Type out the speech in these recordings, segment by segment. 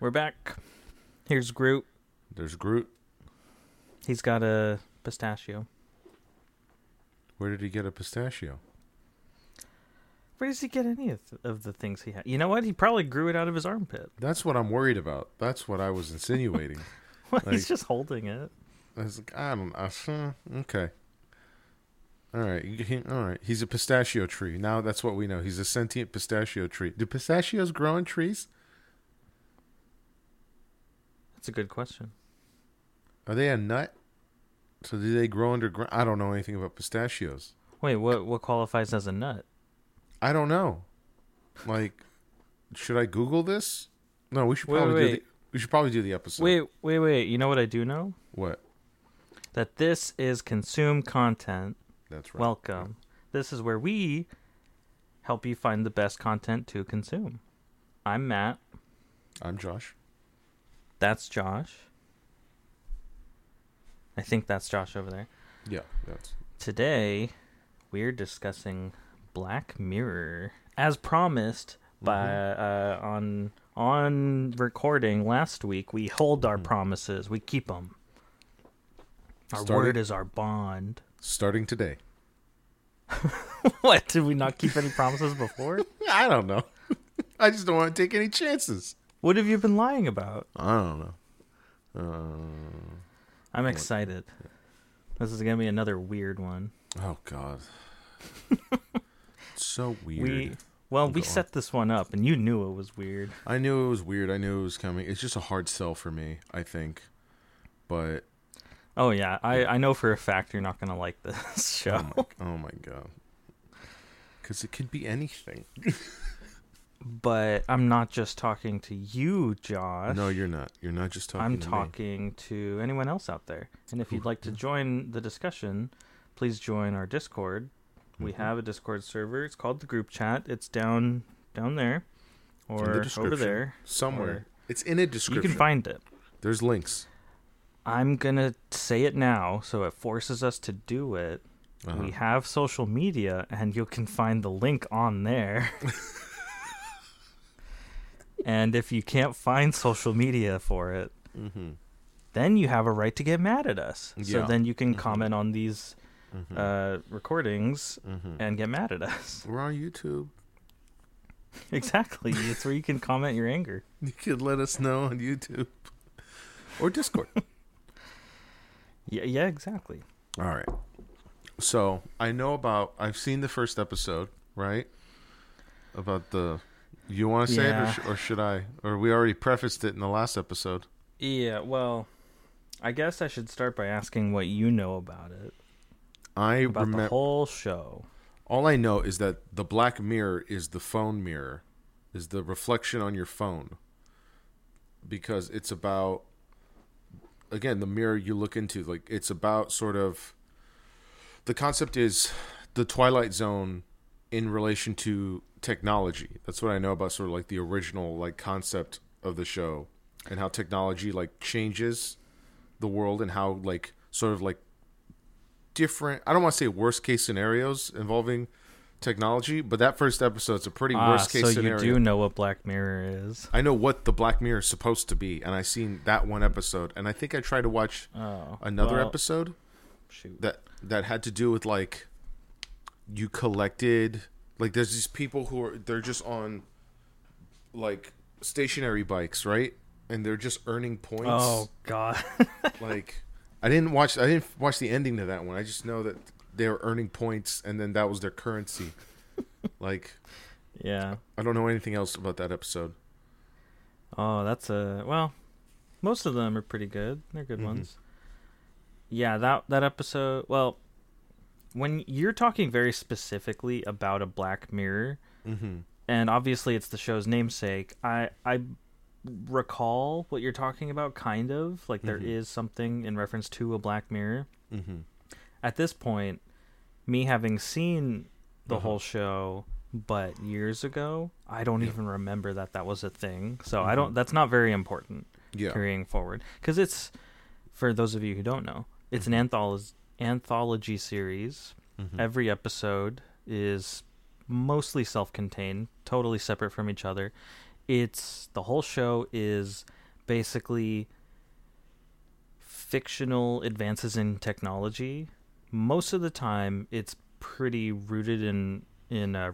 We're back. Here's Groot. There's Groot. He's got a pistachio. Where did he get a pistachio? Where does he get any of the things he had? You know what? He probably grew it out of his armpit. That's what I'm worried about. That's what I was insinuating. Well, like, he's just holding it. I was like, I don't know. Okay. All right. He's a pistachio tree. Now that's what we know. He's a sentient pistachio tree. Do pistachios grow on trees? That's a good question. Are they a nut? So do they grow underground? I don't know anything about pistachios. Wait, what qualifies as a nut? I don't know. Like, should I Google this? No, we should probably do the episode. Wait. You know what I do know? What? That this is Consume Content. That's right. Welcome. Yeah. This is where we help you find the best content to consume. I'm Matt. I'm Josh. That's Josh. I think that's Josh over there. Yeah, that's. Today, we're discussing Black Mirror, as promised on recording last week. We hold our promises. We keep them. Our word is our bond. Starting today. What? Did we not keep any promises before? I don't know. I just don't want to take any chances. What have you been lying about? I don't know. I'm excited. This is going to be another weird one. Oh, God. So weird. We set this one up, and you knew it was weird. I knew it was weird. I knew it was coming. It's just a hard sell for me, I think. But... oh, yeah. I know for a fact you're not going to like this show. Oh my God. Because it could be anything. But I'm not just talking to you, Josh. No, you're not. You're not just talking to me. I'm talking to anyone else out there. And if you'd like to join the discussion, please join our Discord. We have a Discord server. It's called the group chat. It's down there or over there. Somewhere. It's in a description. You can find it. There's links. I'm going to say it now, so it forces us to do it. Uh-huh. We have social media, and you can find the link on there. And if you can't find social media for it, then you have a right to get mad at us. Yeah. So then you can comment on these recordings and get mad at us. We're on YouTube. Exactly. It's where you can comment your anger. You can let us know on YouTube. Or Discord. Yeah, exactly. All right. So, I've seen the first episode, right? About the... you want to say it, or should I? Or we already prefaced it in the last episode. Yeah, well, I guess I should start by asking what you know about it. About the whole show. All I know is that the black mirror is the phone mirror, is the reflection on your phone. Because it's about... again, the mirror you look into, like, it's about sort of... the concept is the Twilight Zone in relation to technology. That's what I know about sort of like the original like concept of the show and how technology like changes the world and how like sort of like different... I don't want to say worst case scenarios involving technology, but that first episode's a pretty worst case scenario. So you do know what Black Mirror is. I know what the Black Mirror is supposed to be, and I seen that one episode, and I think I tried to watch another episode that had to do with like you collected like there's these people who are they're just on like stationary bikes, right? And they're just earning points. Oh God. Like I didn't watch the ending to that one. I just know that they were earning points, and then that was their currency. Like, yeah, I don't know anything else about that episode. Oh, most of them are pretty good. They're good ones. Yeah, that episode. Well, when you're talking very specifically about a Black Mirror, and obviously it's the show's namesake, I recall what you're talking about, kind of like there is something in reference to a Black Mirror. At this point, me having seen the whole show, but years ago, I don't even remember that was a thing. So that's not very important carrying forward. Because it's, for those of you who don't know, it's an anthology series. Every episode is mostly self-contained, totally separate from each other. It's the whole show is basically fictional advances in technology. Most of the time, it's pretty rooted in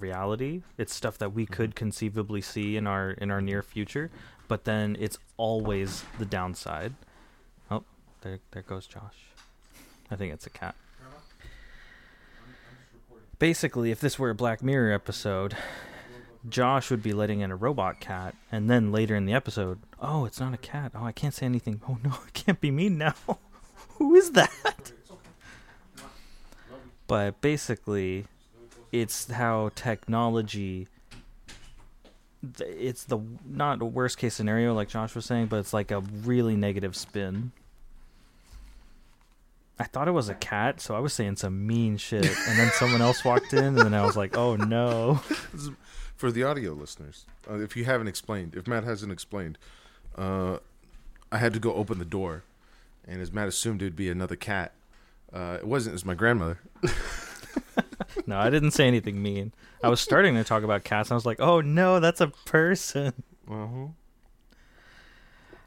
reality. It's stuff that we could conceivably see in our near future, but then it's always the downside. Oh, there goes Josh. I think it's a cat. Basically, if this were a Black Mirror episode, Josh would be letting in a robot cat, and then later in the episode, oh, it's not a cat. Oh, I can't say anything. Oh, no, I can't be mean now. Who is that? But basically, it's how technology, it's the not a worst case scenario like Josh was saying, but it's like a really negative spin. I thought it was a cat, so I was saying some mean shit, and then someone else walked in, and then I was like, oh no. For the audio listeners, if you haven't explained, if Matt hasn't explained, I had to go open the door, and as Matt assumed, it'd be another cat. It wasn't. It was my grandmother. No, I didn't say anything mean. I was starting to talk about cats, and I was like, oh no, that's a person. Uh-huh.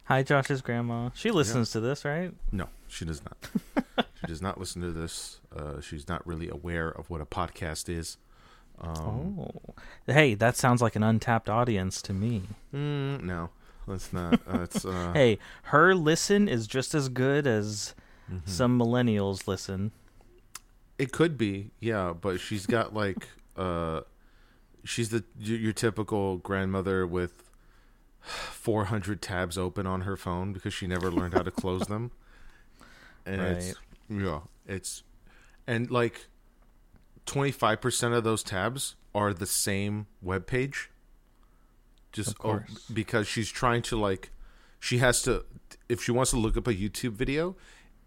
Hi, Josh's grandma. She listens to this, right? No, she does not. She does not listen to this. She's not really aware of what a podcast is. Hey, that sounds like an untapped audience to me. No, let's not. Hey, her listen is just as good as some millennials listen. It could be, yeah, but she's got like, she's your typical grandmother with 400 tabs open on her phone because she never learned how to close them. And right. And like 25% of those tabs are the same webpage. Just because she's trying to like, she has to, if she wants to look up a YouTube video,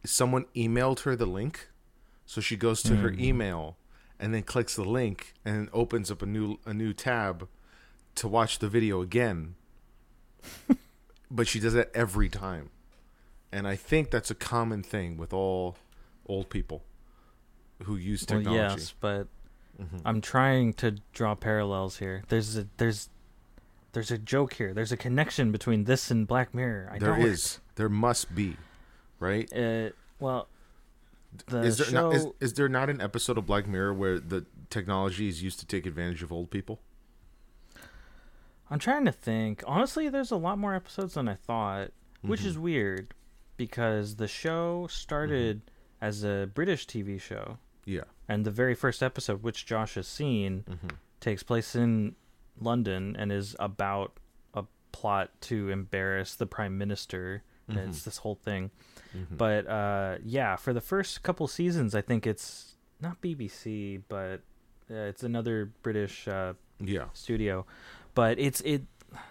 someone emailed her the link. So she goes to her email and then clicks the link and opens up a new tab to watch the video again. But she does that every time, and I think that's a common thing with all old people who use technology. Well, yes, but I'm trying to draw parallels here. There's a joke here. There's a connection between this and Black Mirror. There must be, right? Is there not an episode of Black Mirror where the technology is used to take advantage of old people? I'm trying to think. Honestly, there's a lot more episodes than I thought, which is weird because the show started as a British TV show. Yeah. And the very first episode, which Josh has seen, takes place in London and is about a plot to embarrass the Prime Minister. And it's this whole thing. But for the first couple seasons, I think it's not BBC, but it's another British studio. But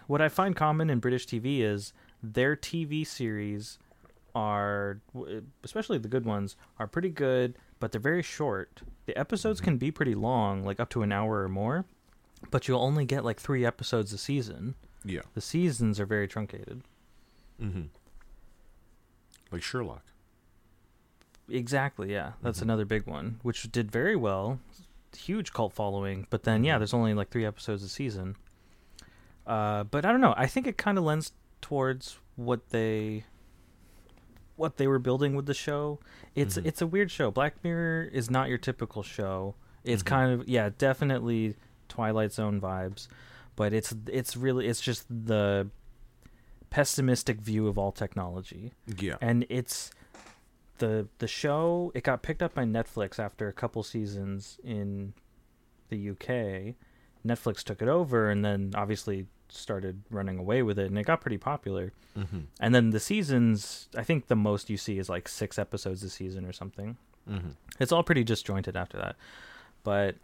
what I find common in British TV is their TV series are, especially the good ones, are pretty good, but they're very short. The episodes can be pretty long, like up to an hour or more, but you'll only get like 3 episodes a season. Yeah. The seasons are very truncated. Like Sherlock. Exactly, yeah. That's another big one, which did very well. Huge cult following, but then, there's only like 3 episodes a season. But I don't know. I think it kind of lends towards what they were building with the show. It's a weird show. Black Mirror is not your typical show. It's kind of definitely Twilight Zone vibes, but it's really just the pessimistic view of all technology. Yeah, and it's the show. It got picked up by Netflix after a couple seasons in the UK. Netflix took it over and then obviously started running away with it, and it got pretty popular. And then the seasons, I think the most you see is like 6 episodes a season or something. It's all pretty disjointed after that. But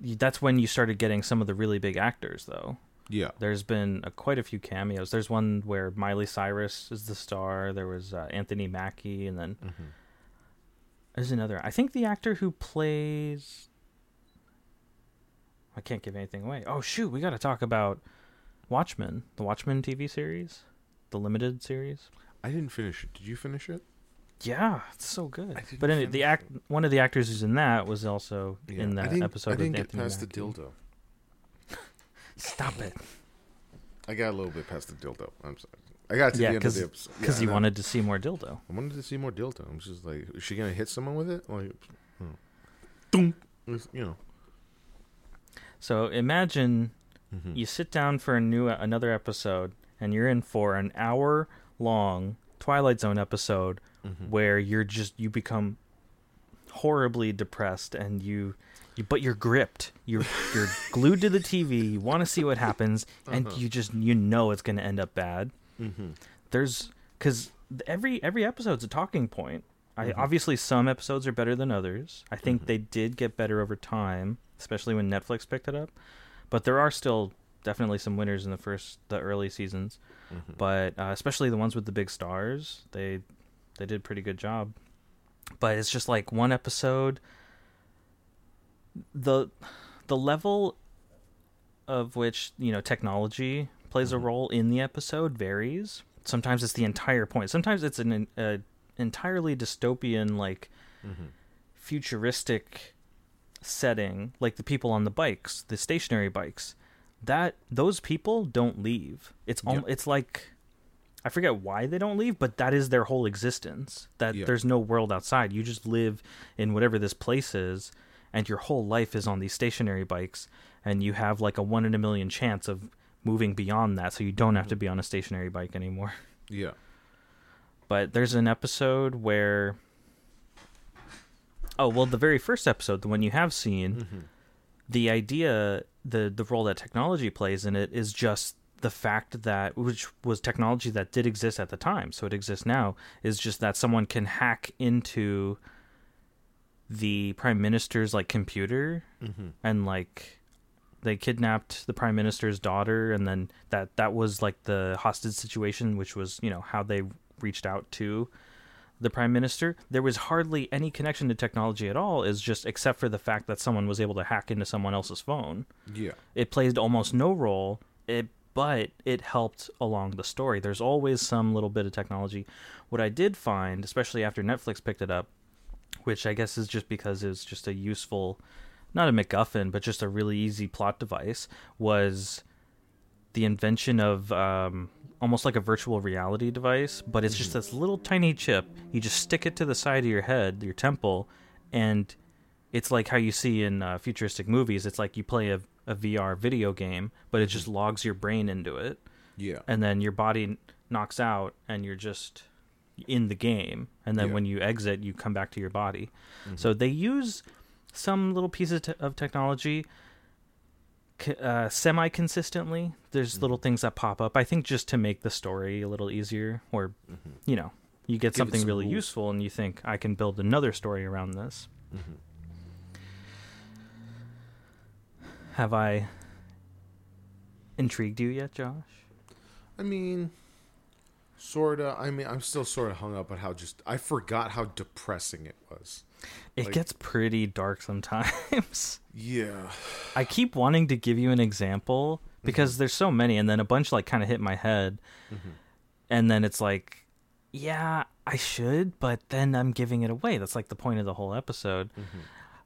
that's when you started getting some of the really big actors, though. Yeah. There's been quite a few cameos. There's one where Miley Cyrus is the star. There was Anthony Mackie, and then there's another. I think the actor who plays... I can't give anything away. Oh, shoot. We got to talk about Watchmen, the Watchmen TV series, the limited series. I didn't finish it. Did you finish it? Yeah, it's so good. But one of the actors who's in that was also in that episode with Anthony Mackie. I didn't get past the dildo. Stop it. I got a little bit past the dildo. I'm sorry. I got to the end of the episode. Yeah, because you wanted to see more dildo. I wanted to see more dildo. I'm just like, is she going to hit someone with it? Like, you know. So imagine you sit down for another episode, and you're in for an hour-long Twilight Zone episode where you become horribly depressed, and but you're gripped. You're glued to the TV. You want to see what happens, and you know it's going to end up bad. Because every episode's a talking point. Obviously, some episodes are better than others. I think they did get better over time, especially when Netflix picked it up. But there are still definitely some winners in the early seasons. But especially the ones with the big stars, they did a pretty good job. But it's just like one episode. The level of which, technology plays a role in the episode varies. Sometimes it's the entire point. Sometimes it's an entirely dystopian, like, futuristic setting, like the people on the bikes, the stationary bikes. Those people don't leave. It's like, I forget why they don't leave, but that is their whole existence. There's no world outside. You just live in whatever this place is, and your whole life is on these stationary bikes, and you have like a 1 in a million chance of moving beyond that, so you don't have to be on a stationary bike anymore. Yeah. But there's an episode where... Oh, well, the very first episode, the one you have seen, the idea, the role that technology plays in it is just the fact that, which was technology that did exist at the time, so it exists now, is just that someone can hack into the prime minister's, like, computer, and, like, they kidnapped the prime minister's daughter, and then that was, like, the hostage situation, which was, how they reached out to the prime minister. There was hardly any connection to technology at all, except for the fact that someone was able to hack into someone else's phone. Yeah. It played almost no role, but it helped along the story. There's always some little bit of technology. What I did find, especially after Netflix picked it up, which I guess is just because it's just a useful, not a MacGuffin, but just a really easy plot device, was the invention of almost like a virtual reality device, but it's just this little tiny chip. You just stick it to the side of your head, your temple, and it's like how you see in futuristic movies. It's like you play a VR video game, but it just logs your brain into it. Yeah. And then your body knocks out, and you're just in the game. And then when you exit, you come back to your body. So they use some little pieces of technology semi-consistently. There's little things that pop up, I think, just to make the story a little easier, or you get something really useful and you think, I can build another story around this. Have I intrigued you yet, Josh? I mean, sorta. I mean, I'm still sort of hung up on how I forgot how depressing it was. It gets pretty dark sometimes. Yeah. I keep wanting to give you an example because there's so many, and then a bunch like kind of hit my head. And then it's like, yeah, I should, but then I'm giving it away. That's like the point of the whole episode.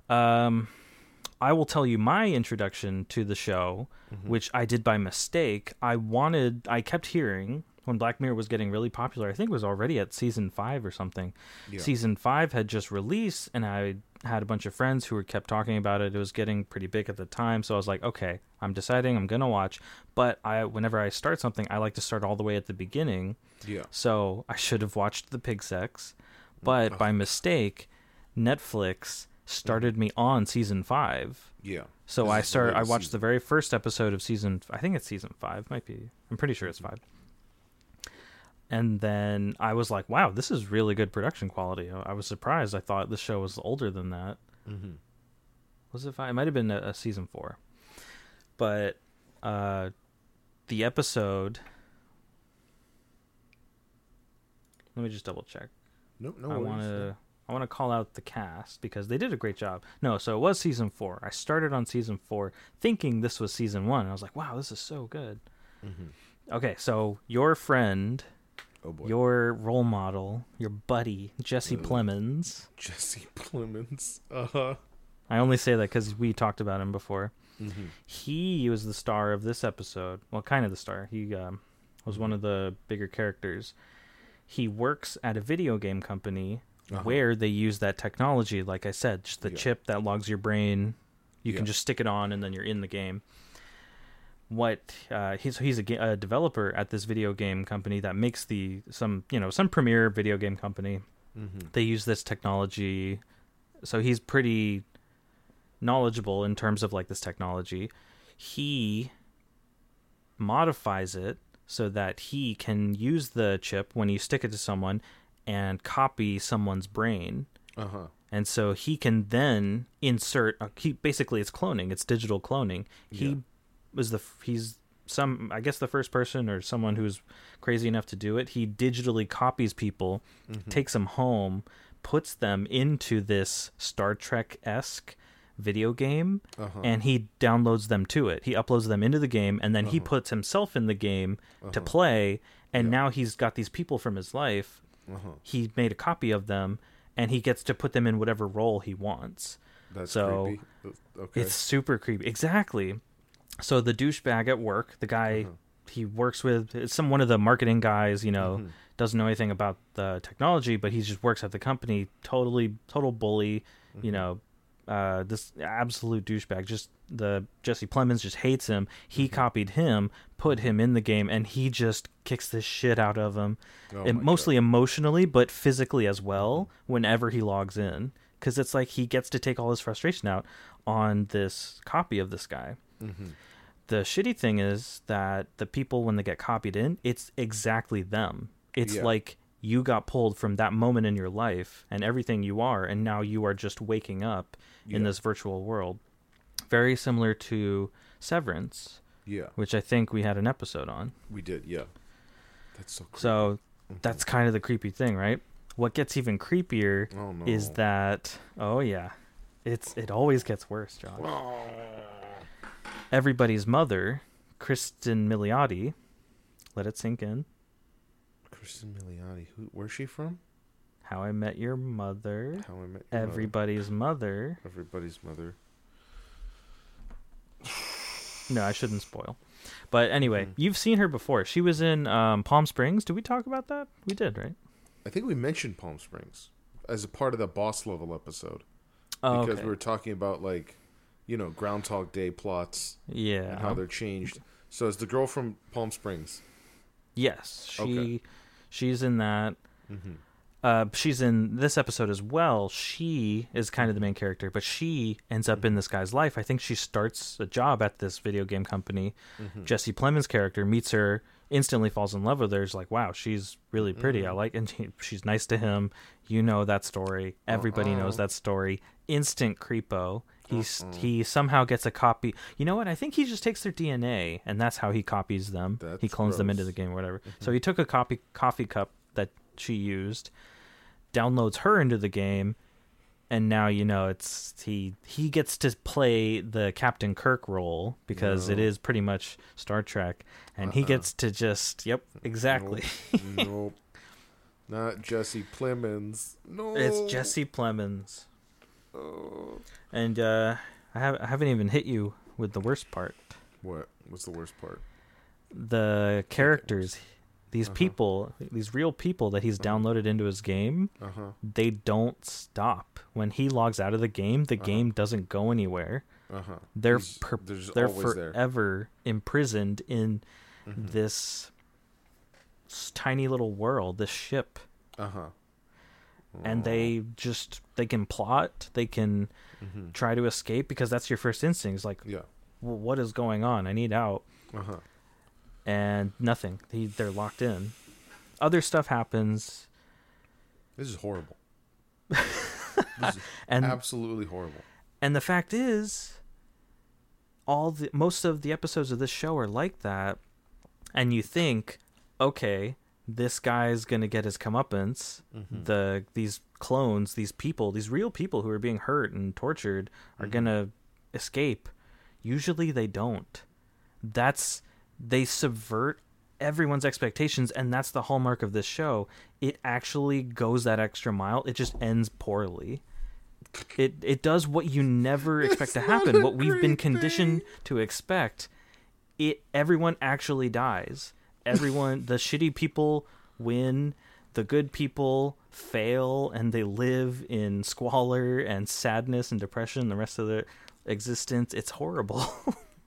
I will tell you my introduction to the show, which I did by mistake. I kept hearing, when Black Mirror was getting really popular, I think it was already at season 5 or something. Yeah. Season 5 had just released, and I had a bunch of friends who kept talking about it. It was getting pretty big at the time, so I was like, okay, I'm deciding I'm going to watch. But whenever I start something, I like to start all the way at the beginning. Yeah. So I should have watched the pig sex, but by mistake, Netflix started me on season 5. Yeah. So I watched the very first episode of I think it's season 5, might be. I'm pretty sure it's 5. And then I was like, wow, this is really good production quality. I was surprised. I thought the show was older than that. Was it 5? It might have been a season 4. But the episode... Let me just double check. No worries. I want to call out the cast because they did a great job. No, so it was season 4. I started on season 4 thinking this was season 1. I was like, wow, this is so good. Okay, so your friend... Oh boy. Your role model, your buddy, Jesse Plemons. Jesse Plemons. I only say that because we talked about him before. Mm-hmm. He was the star of this episode. Well, kind of the star. He was one of the bigger characters. He works at a video game company where they use that technology. Like I said, just the chip that logs your brain. You can just stick it on and then you're in the game. He's a developer at this video game company that makes some premier video game company. Mm-hmm. They use this technology. So he's pretty knowledgeable in terms of like this technology. He modifies it so that he can use the chip when you stick it to someone and copy someone's brain. Uh-huh. And so he can then insert basically it's cloning. It's digital cloning. He's the first person or someone who's crazy enough to do it. He digitally copies people, takes them home, puts them into this Star Trek-esque video game, and he downloads them to it. He uploads them into the game, and then he puts himself in the game to play, and now he's got these people from his life. He made a copy of them, and he gets to put them in whatever role he wants. That's creepy. Okay. It's super creepy. Exactly. So the douchebag at work, the guy he works with, one of the marketing guys, doesn't know anything about the technology, but he just works at the company, total bully, this absolute douchebag. Just the Jesse Plemons just hates him. He copied him, put him in the game, and he just kicks the shit out of him, mostly emotionally, but physically as well, whenever he logs in. Because it's like he gets to take all his frustration out on this copy of this guy. Mm-hmm. The shitty thing is that the people, when they get copied in, it's exactly them. It's like you got pulled from that moment in your life and everything you are, and now you are just waking up in this virtual world. Very similar to Severance, which I think we had an episode on. We did, yeah. That's so creepy. So that's kind of the creepy thing, right? What gets even creepier is that, it always gets worse, Josh. Everybody's mother, Kristen Milioti. Let it sink in. Kristen Milioti. Where's she from? How I Met Your Mother. Everybody's Mother. No, I shouldn't spoil. But anyway, you've seen her before. She was in Palm Springs. Did we talk about that? We did, right? I think we mentioned Palm Springs as a part of the boss level episode. Oh, because we were talking about like... Groundhog Day plots. Yeah. And how they're changed. So it's the girl from Palm Springs. Yes. She's in that. Mm-hmm. She's in this episode as well. She is kind of the main character, but she ends up in this guy's life. I think she starts a job at this video game company. Mm-hmm. Jesse Plemons' character meets her, instantly falls in love with her. She's like, wow, she's really pretty. Mm-hmm. She's nice to him. You know that story. Everybody knows that story. Instant creepo. He somehow gets a copy. You know what? I think he just takes their DNA, and that's how he copies them. He clones them into the game or whatever. Mm-hmm. So he took a coffee cup that she used, downloads her into the game, and now it's he gets to play the Captain Kirk role because it is pretty much Star Trek, and he gets to just exactly. Nope. Not Jesse Plemons. No, it's Jesse Plemons. And I haven't even hit you with the worst part. What? What's the worst part? The characters, these people, these real people that he's downloaded into his game, they don't stop. When he logs out of the game doesn't go anywhere. They're forever imprisoned in this tiny little world, this ship. And they can plot, they can try to escape, because that's your first instinct. It's like, well, what is going on? I need out. And nothing. They're locked in. Other stuff happens. This is horrible. This is absolutely horrible. And the fact is, most of the episodes of this show are like that, and you think, okay, this guy's gonna get his comeuppance. These clones, these people, these real people who are being hurt and tortured are gonna escape. Usually they don't. They subvert everyone's expectations, and that's the hallmark of this show. It actually goes that extra mile. It just ends poorly. It does what you never expect to happen, what we've been conditioned to expect. Everyone actually dies. Everyone, the shitty people win, the good people fail, and they live in squalor and sadness and depression the rest of their existence. It's horrible.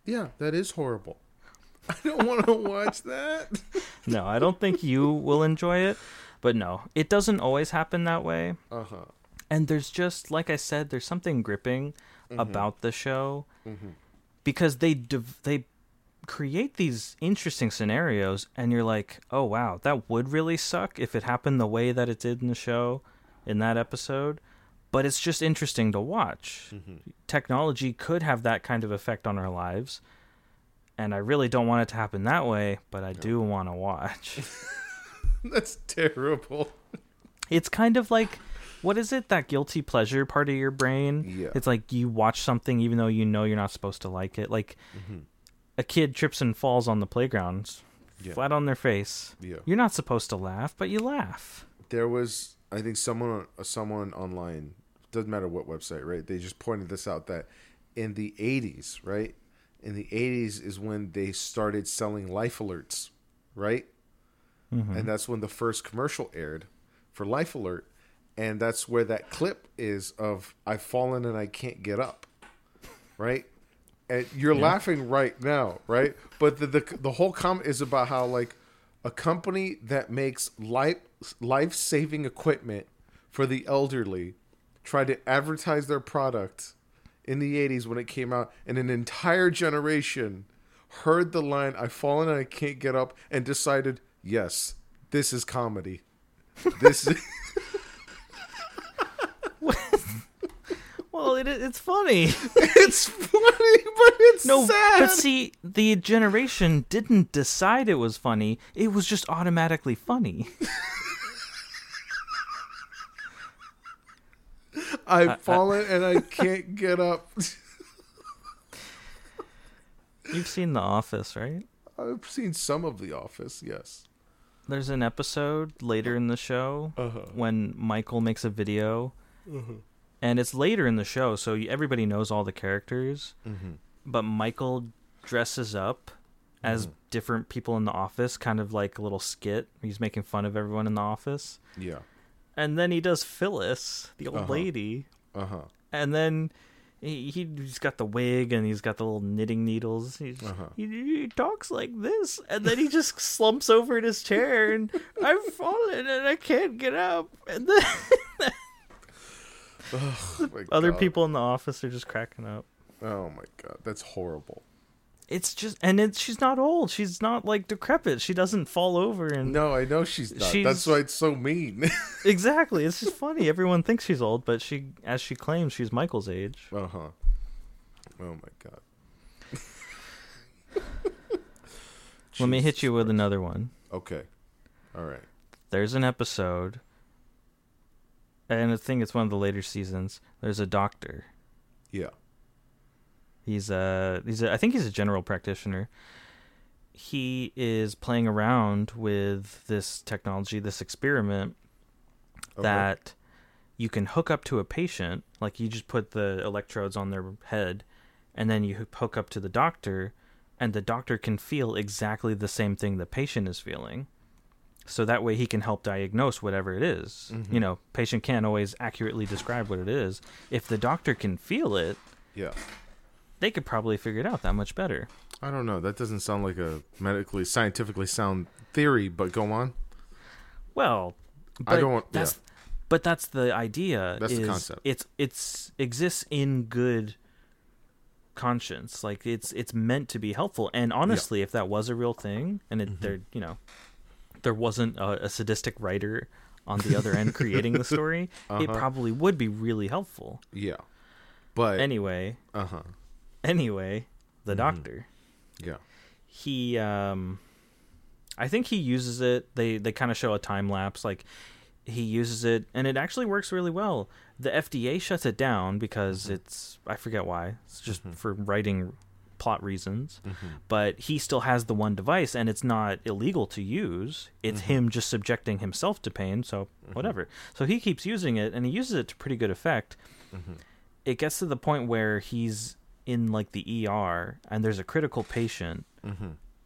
Yeah, that is horrible. I don't want to watch that. No, I don't think you will enjoy it. But no, it doesn't always happen that way. Uh-huh. And there's just, like I said, there's something gripping mm-hmm. about the show. Mm-hmm. Because they create these interesting scenarios, and you're like, oh, wow, that would really suck if it happened the way that it did in the show in that episode. But it's just interesting to watch. Mm-hmm. Technology could have that kind of effect on our lives. And I really don't want it to happen that way, but I do want to watch. That's terrible. It's kind of like, what is it? That guilty pleasure part of your brain? Yeah. It's like you watch something even though you know you're not supposed to like it. Like mm-hmm. a kid trips and falls on the playground, flat on their face. Yeah. You're not supposed to laugh, but you laugh. There was, I think someone online, doesn't matter what website, right? They just pointed this out that in the 80s, right? In the 80s is when they started selling life alerts, right? Mm-hmm. And that's when the first commercial aired for Life Alert. And that's where that clip is of, I've fallen and I can't get up, right? And you're laughing right now, right? But the whole comment is about how, like, a company that makes life-saving equipment for the elderly tried to advertise their product in the 80s when it came out, and an entire generation heard the line, I've fallen and I can't get up, and decided... Yes, this is comedy. This is... Well, it's funny. It's funny, but it's sad. But see, the generation didn't decide it was funny. It was just automatically funny. I've fallen and I can't get up. You've seen The Office, right? I've seen some of The Office, yes. There's an episode later in the show when Michael makes a video, and it's later in the show, so everybody knows all the characters, but Michael dresses up as different people in the office, kind of like a little skit. He's making fun of everyone in the office. Yeah. And then he does Phyllis, the old lady, and then... He's got the wig and he's got the little knitting needles. He talks like this, and then he just slumps over in his chair and I've fallen and I can't get up. And then other people in the office are just cracking up. Oh my god, that's horrible. It's just, and she's not old. She's not like decrepit. She doesn't fall over. And no, I know she's not. That's why it's so mean. Exactly. It's just funny. Everyone thinks she's old, but she, as she claims, she's Michael's age. Oh my god. Let me hit you with another one. Okay. All right. There's an episode, and I think it's one of the later seasons. There's a doctor. Yeah. I think he's a general practitioner. He is playing around with this technology, this experiment that you can hook up to a patient. Like you just put the electrodes on their head, and then you hook up to the doctor, and the doctor can feel exactly the same thing the patient is feeling. So that way he can help diagnose whatever it is. Mm-hmm. You know, patient can't always accurately describe what it is. If the doctor can feel it, they could probably figure it out that much better. I don't know. That doesn't sound like a medically, scientifically sound theory, but go on. Well, but I don't want, but that's the idea. That's the concept. It's exists in good conscience. Like it's meant to be helpful. And honestly, if that was a real thing, and there wasn't a sadistic writer on the other end creating the story, it probably would be really helpful. Yeah. But anyway, the doctor, he, I think he uses it. They kind of show a time lapse, like he uses it, and it actually works really well. The FDA shuts it down because I forget why. It's just for writing plot reasons, but he still has the one device and it's not illegal to use. It's him just subjecting himself to pain, so whatever. So he keeps using it, and he uses it to pretty good effect. It gets to the point where he's in like the ER and there's a critical patient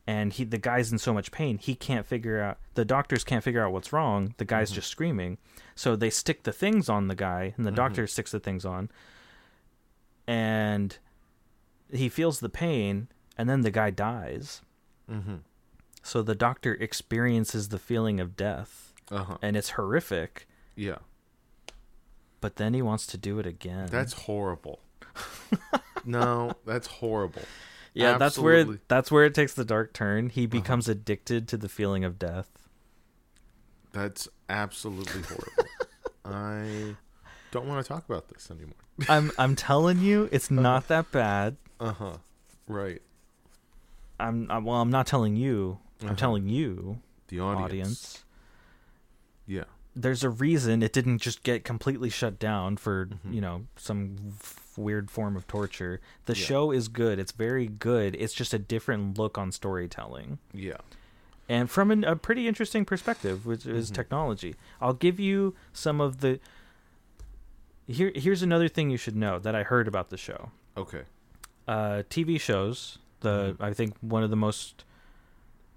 and the guy's in so much pain, he can't figure out, the doctors can't figure out what's wrong. The guy's just screaming. So they stick the things on the guy, and the doctor sticks the things on, and he feels the pain, and then the guy dies. So the doctor experiences the feeling of death, and it's horrific. Yeah. But then he wants to do it again. That's horrible. No, that's horrible. Yeah, absolutely. that's where it takes the dark turn. He becomes addicted to the feeling of death. That's absolutely horrible. I don't want to talk about this anymore. I'm telling you, it's not that bad. Right. I'm not telling you. I'm telling you, the audience. Yeah. There's a reason it didn't just get completely shut down for, you know, some weird form of torture. The show is good. It's very good. It's just a different look on storytelling. Yeah. And from a pretty interesting perspective, which is technology. I'll give you some of the... Here's another thing you should know that I heard about the show. Okay. TV shows, I think one of the most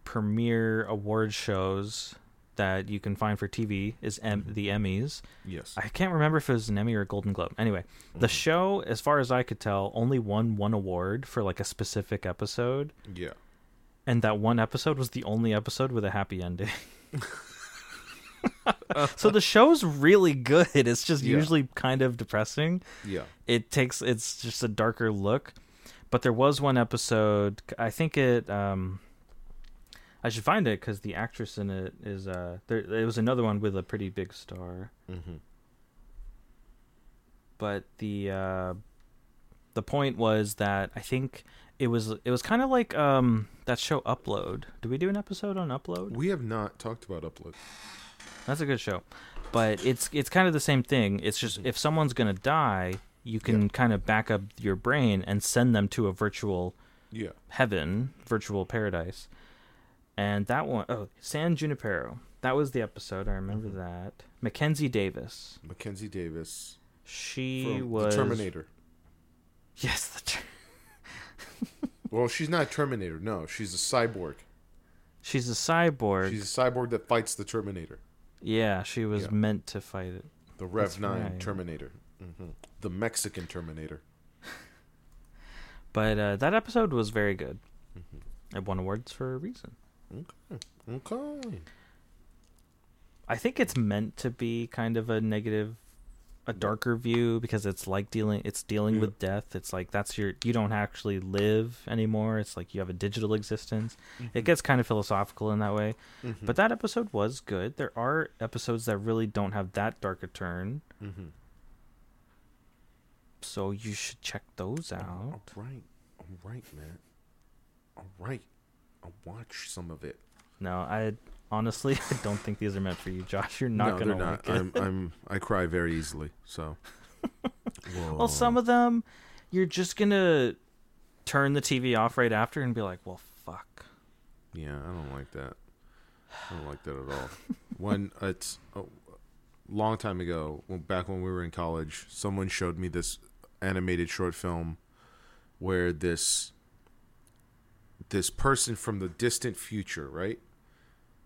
premier award shows that you can find for TV is the Emmys. Yes. I can't remember if it was an Emmy or a Golden Globe. Anyway, the show, as far as I could tell, only won one award for like a specific episode. Yeah. And that one episode was the only episode with a happy ending. So the show's really good. It's just usually kind of depressing. Yeah. It's just a darker look. But there was one episode, I think it I should find it because the actress in it is there. It was another one with a pretty big star. But the point was that I think it was kind of like that show Upload. Did we do an episode on Upload? We have not talked about Upload. That's a good show, but it's kind of the same thing. It's just if someone's gonna die, you can kind of back up your brain and send them to a virtual heaven, virtual paradise. And that one, San Junipero. That was the episode. I remember that. Mackenzie Davis. She was... The Terminator. Yes, the Well, she's not a Terminator, no. She's a cyborg. She's a cyborg that fights the Terminator. Yeah, she was meant to fight it. The Rev 9 Terminator. The Mexican Terminator. But that episode was very good. It won awards for a reason. Okay. I think it's meant to be kind of a negative, a darker view because it's like dealing with death. It's like you don't actually live anymore. It's like you have a digital existence. It gets kind of philosophical in that way. But that episode was good. There are episodes that really don't have that dark a turn. So you should check those out. All right, man. All right. I'll watch some of it. No, I honestly don't think these are meant for you, Josh. You're not going to like it. I cry very easily, so. Well, some of them, you're just going to turn the TV off right after and be like, well, fuck. Yeah, I don't like that. I don't like that at all. It's a long time ago, back when we were in college, someone showed me this animated short film where this person from the distant future, right?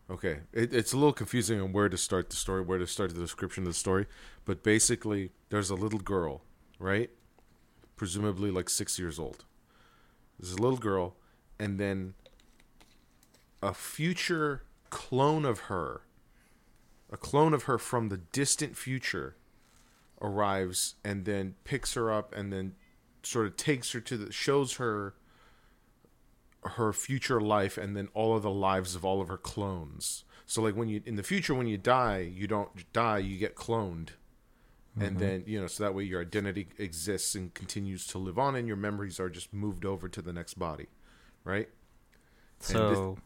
Okay. It's a little confusing on where to start the story, where to start the description of the story. But basically, there's a little girl, right? Presumably like 6 years old. There's a little girl, and then a future clone of her, from the distant future arrives and then picks her up and then sort of takes her shows her her future life and then all of the lives of all of her clones. So like in the future, when you die, you don't die, you get cloned. And then, so that way your identity exists and continues to live on and your memories are just moved over to the next body. Right. So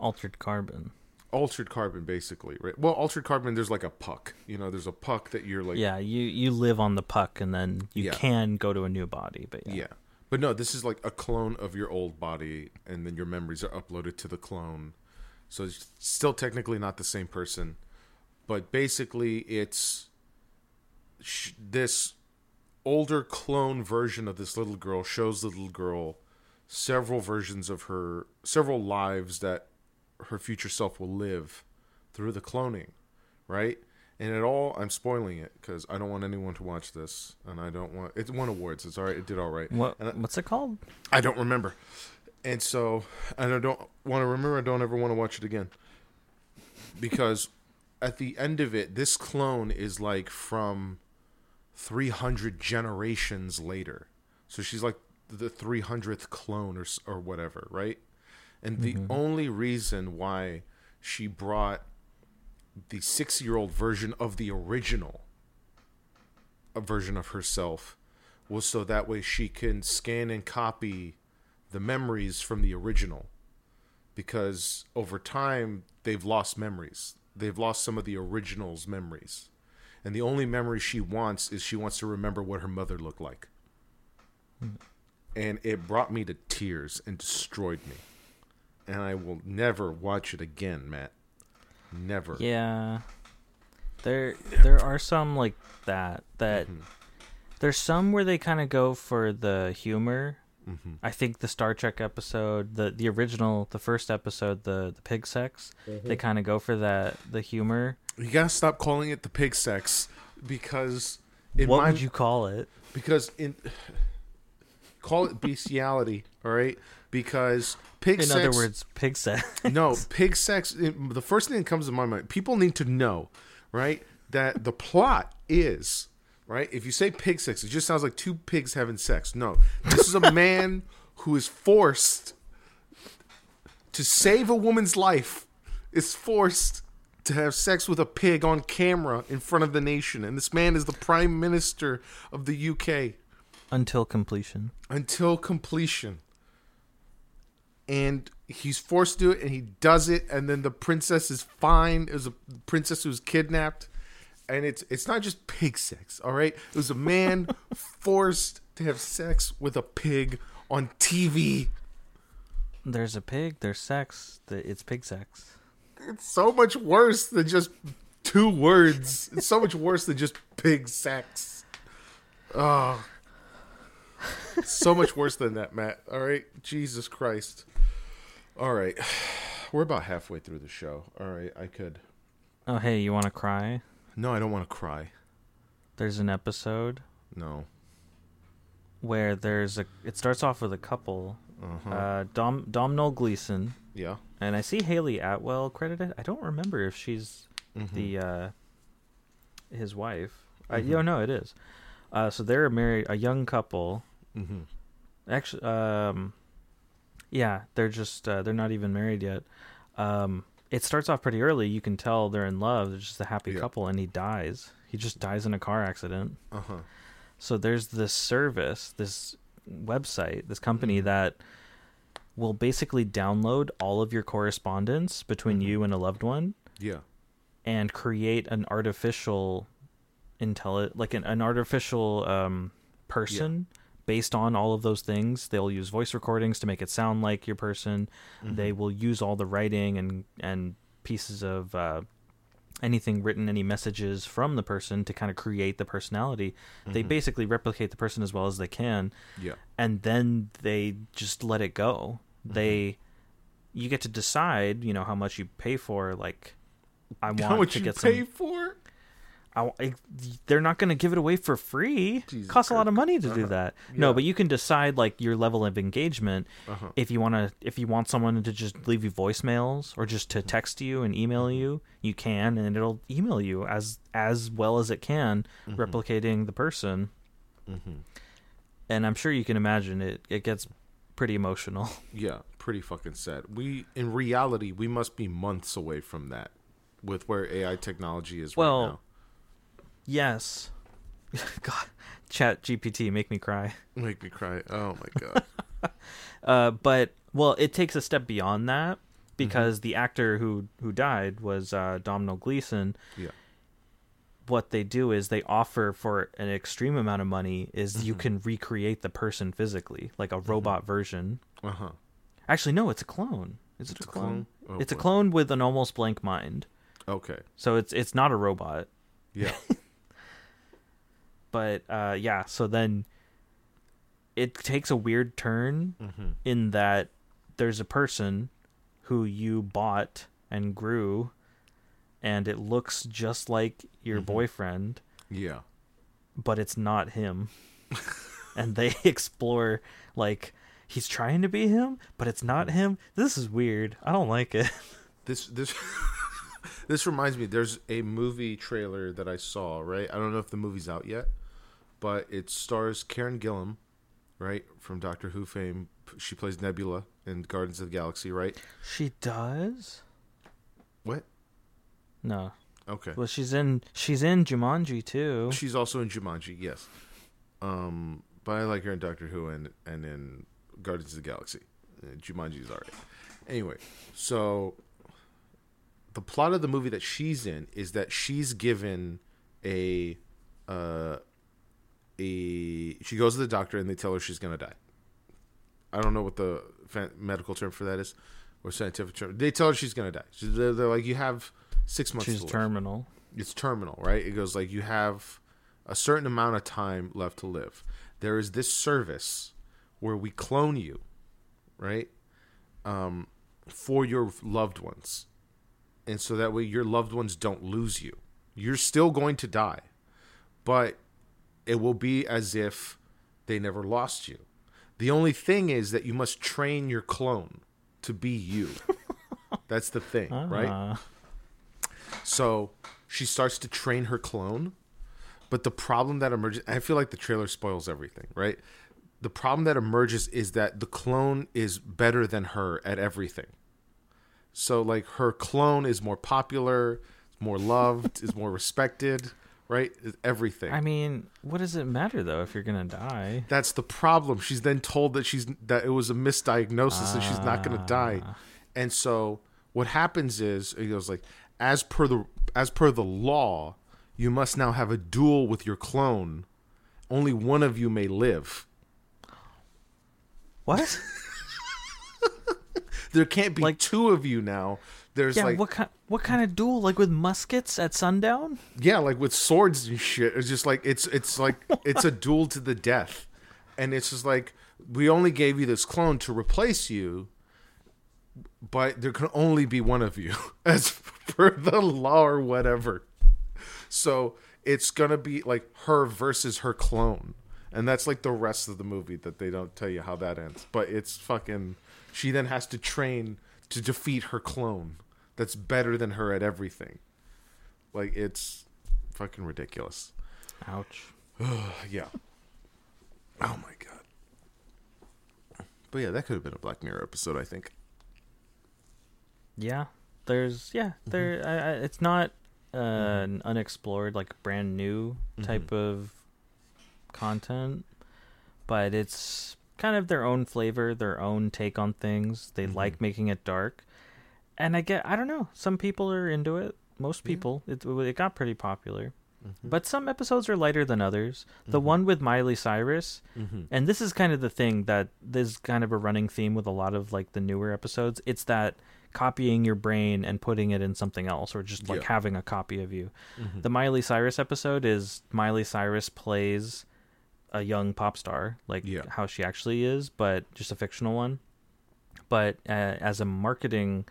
Altered Carbon basically, right? Well, Altered Carbon, there's like a puck, there's a puck that you're like, you live on the puck and then you can go to a new body, but yeah. But no, this is like a clone of your old body, and then your memories are uploaded to the clone. So it's still technically not the same person. But basically, it's this older clone version of this little girl shows the little girl several versions of her, several lives that her future self will live through the cloning, right? And it all, I'm spoiling it because I don't want anyone to watch this, and I don't want, it won awards. It's all right. It did all right. What's it called? I don't remember. And so, and I don't want to remember. I don't ever want to watch it again because at the end of it, this clone is like from 300 generations later. So she's like the 300th clone or whatever, right? And the only reason why she brought the 6-year-old version of the original version of herself was so that way she can scan and copy the memories from the original, because over time they've lost memories. They've lost some of the original's memories. And the only memory she wants is she wants to remember what her mother looked like. And it brought me to tears and destroyed me. And I will never watch it again, Matt. Never. Yeah. There are some like that there's some where they kind of go for the humor. I think the Star Trek episode, the original, the first episode, the pig sex, they kind of go for that, the humor. You gotta stop calling it the pig sex, because what would you call it? Because call it bestiality, all right? Because pig sex... In other words, pig sex. No, pig sex... The first thing that comes to my mind, people need to know, right, that the plot is, right, if you say pig sex, it just sounds like two pigs having sex. No, this is a man who is forced to save a woman's life, is forced to have sex with a pig on camera in front of the nation. And this man is the Prime Minister of the UK. Until completion. And he's forced to do it, and he does it, and then the princess is fine. It was a princess who was kidnapped. And it's not just pig sex, all right? It was a man forced to have sex with a pig on TV. There's a pig, there's sex, it's pig sex. It's so much worse than just two words. It's so much worse than just pig sex. Oh, so much worse than that, Matt. All right? Jesus Christ. All right. We're about halfway through the show. All right. I could. Oh, hey, you want to cry? No, I don't want to cry. There's an episode. No. Where there's a... It starts off with a couple. Domhnall Gleeson. Yeah. And I see Haley Atwell credited. I don't remember if she's his wife. No, it is. So they're married, a young couple. Actually, yeah, they're just they're not even married yet. It starts off pretty early. You can tell they're in love. They're just a happy couple, and he dies. He just dies in a car accident. So there's this service, this website, this company that will basically download all of your correspondence between you and a loved one. Yeah, and create an artificial. An artificial person based on all of those things. They'll use voice recordings to make it sound like your person. They will use all the writing and pieces of anything written, any messages from the person to kind of create the personality. They basically replicate the person as well as they can. Yeah, and then they just let it go. You get to decide, you know, how much you pay for. Like, I want how much to get you pay for. They're not going to give it away for free. Jesus costs a lot of money to do that. Yeah. No, but you can decide like your level of engagement. If you want someone to just leave you voicemails or just to text you and email you, you can, and it'll email you as well as it can, replicating the person. And I'm sure you can imagine it gets pretty emotional. Yeah, pretty fucking sad. In reality, we must be months away from that with where AI technology is right now. Yes. God, ChatGPT, make me cry. Oh, my God. But it takes a step beyond that because the actor who died was Domhnall Gleeson. Yeah. what they do is they offer for an extreme amount of money is you can recreate the person physically, like a robot version. Actually, no, it's a clone. Is it a clone? Oh, it's a clone with an almost blank mind. Okay. So it's not a robot. Yeah. But yeah, so then it takes a weird turn in that there's a person who you bought and grew, and it looks just like your boyfriend. Yeah. But it's not him. And they explore, like, he's trying to be him, but it's not him. This is weird. I don't like it. This this reminds me, there's a movie trailer that I saw, right? I don't know if the movie's out yet, but it stars Karen Gillan, right, from Doctor Who fame. She plays Nebula in Guardians of the Galaxy, right? She does? What? No. Okay. Well, she's in Jumanji too. She's also in Jumanji, yes. But I like her in Doctor Who and in Guardians of the Galaxy. Jumanji's alright. Anyway, so the plot of the movie that she's in is that she's given she goes to the doctor and they tell her she's gonna die. I don't know what the medical term for that is, or scientific term. They tell her she's gonna die. They're like, you have 6 months. She's terminal. It's terminal, right? It goes like, you have a certain amount of time left to live. There is this service where we clone you, right, for your loved ones, and so that way your loved ones don't lose you. You're still going to die, but it will be as if they never lost you. The only thing is that you must train your clone to be you. That's the thing, right? So she starts to train her clone, but the problem that emerges, I feel like the trailer spoils everything, right? The problem that emerges is that the clone is better than her at everything. So like, her clone is more popular, more loved, is more respected, right? Everything. I mean, what does it matter though if you're gonna die? That's the problem. She's then told that that it was a misdiagnosis and she's not gonna die. And so what happens is, it goes like, as per the law, you must now have a duel with your clone. Only one of you may live. What? There can't be like two of you now. There's what kind of duel? Like with muskets at sundown? Yeah, like with swords and shit. It's just like it's like it's a duel to the death. And it's just like, we only gave you this clone to replace you, but there can only be one of you as per the law or whatever. So it's gonna be like her versus her clone. And that's like the rest of the movie that they don't tell you how that ends. But it's fucking, she then has to train to defeat her clone that's better than her at everything. Like, it's fucking ridiculous. Ouch. Yeah. Oh my god. But yeah, that could have been a Black Mirror episode, I think. Yeah, it's not an unexplored, like brand new type of content, but it's kind of their own flavor, their own take on things. They like making it dark, and I don't know. Some people are into it. Most people, it got pretty popular, but some episodes are lighter than others. The one with Miley Cyrus, and this is kind of the thing that is kind of a running theme with a lot of like the newer episodes. It's that copying your brain and putting it in something else, or just like having a copy of you. The Miley Cyrus episode is Miley Cyrus plays a young pop star, like how she actually is, but just a fictional one. But as a marketing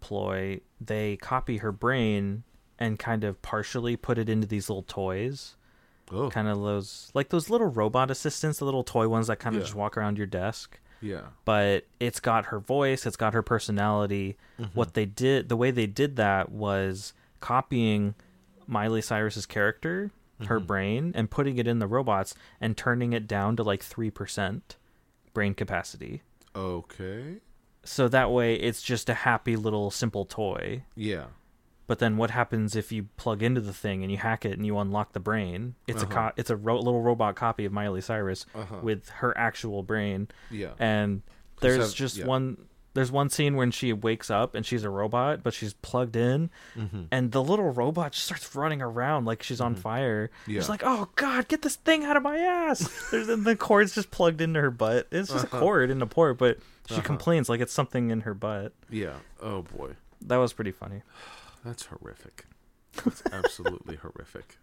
ploy, they copy her brain and kind of partially put it into these little toys. Oh. Kind of those little robot assistants, the little toy ones that kind of just walk around your desk. Yeah. But it's got her voice, it's got her personality. What they did, the way they did that was copying Miley Cyrus's character, her brain, and putting it in the robots and turning it down to like 3% brain capacity. Okay. So that way it's just a happy little simple toy. Yeah. But then what happens if you plug into the thing and you hack it and you unlock the brain? It's a little robot copy of Miley Cyrus with her actual brain. Yeah. And there's just one There's one scene when she wakes up and she's a robot, but she's plugged in, mm-hmm. and the little robot just starts running around like she's on mm-hmm. fire. Yeah. She's like, "Oh God, get this thing out of my ass!" The cord's just plugged into her butt. It's just uh-huh. a cord in the port, but she uh-huh. complains like it's something in her butt. Yeah. Oh boy. That was pretty funny. That's horrific. That's absolutely horrific.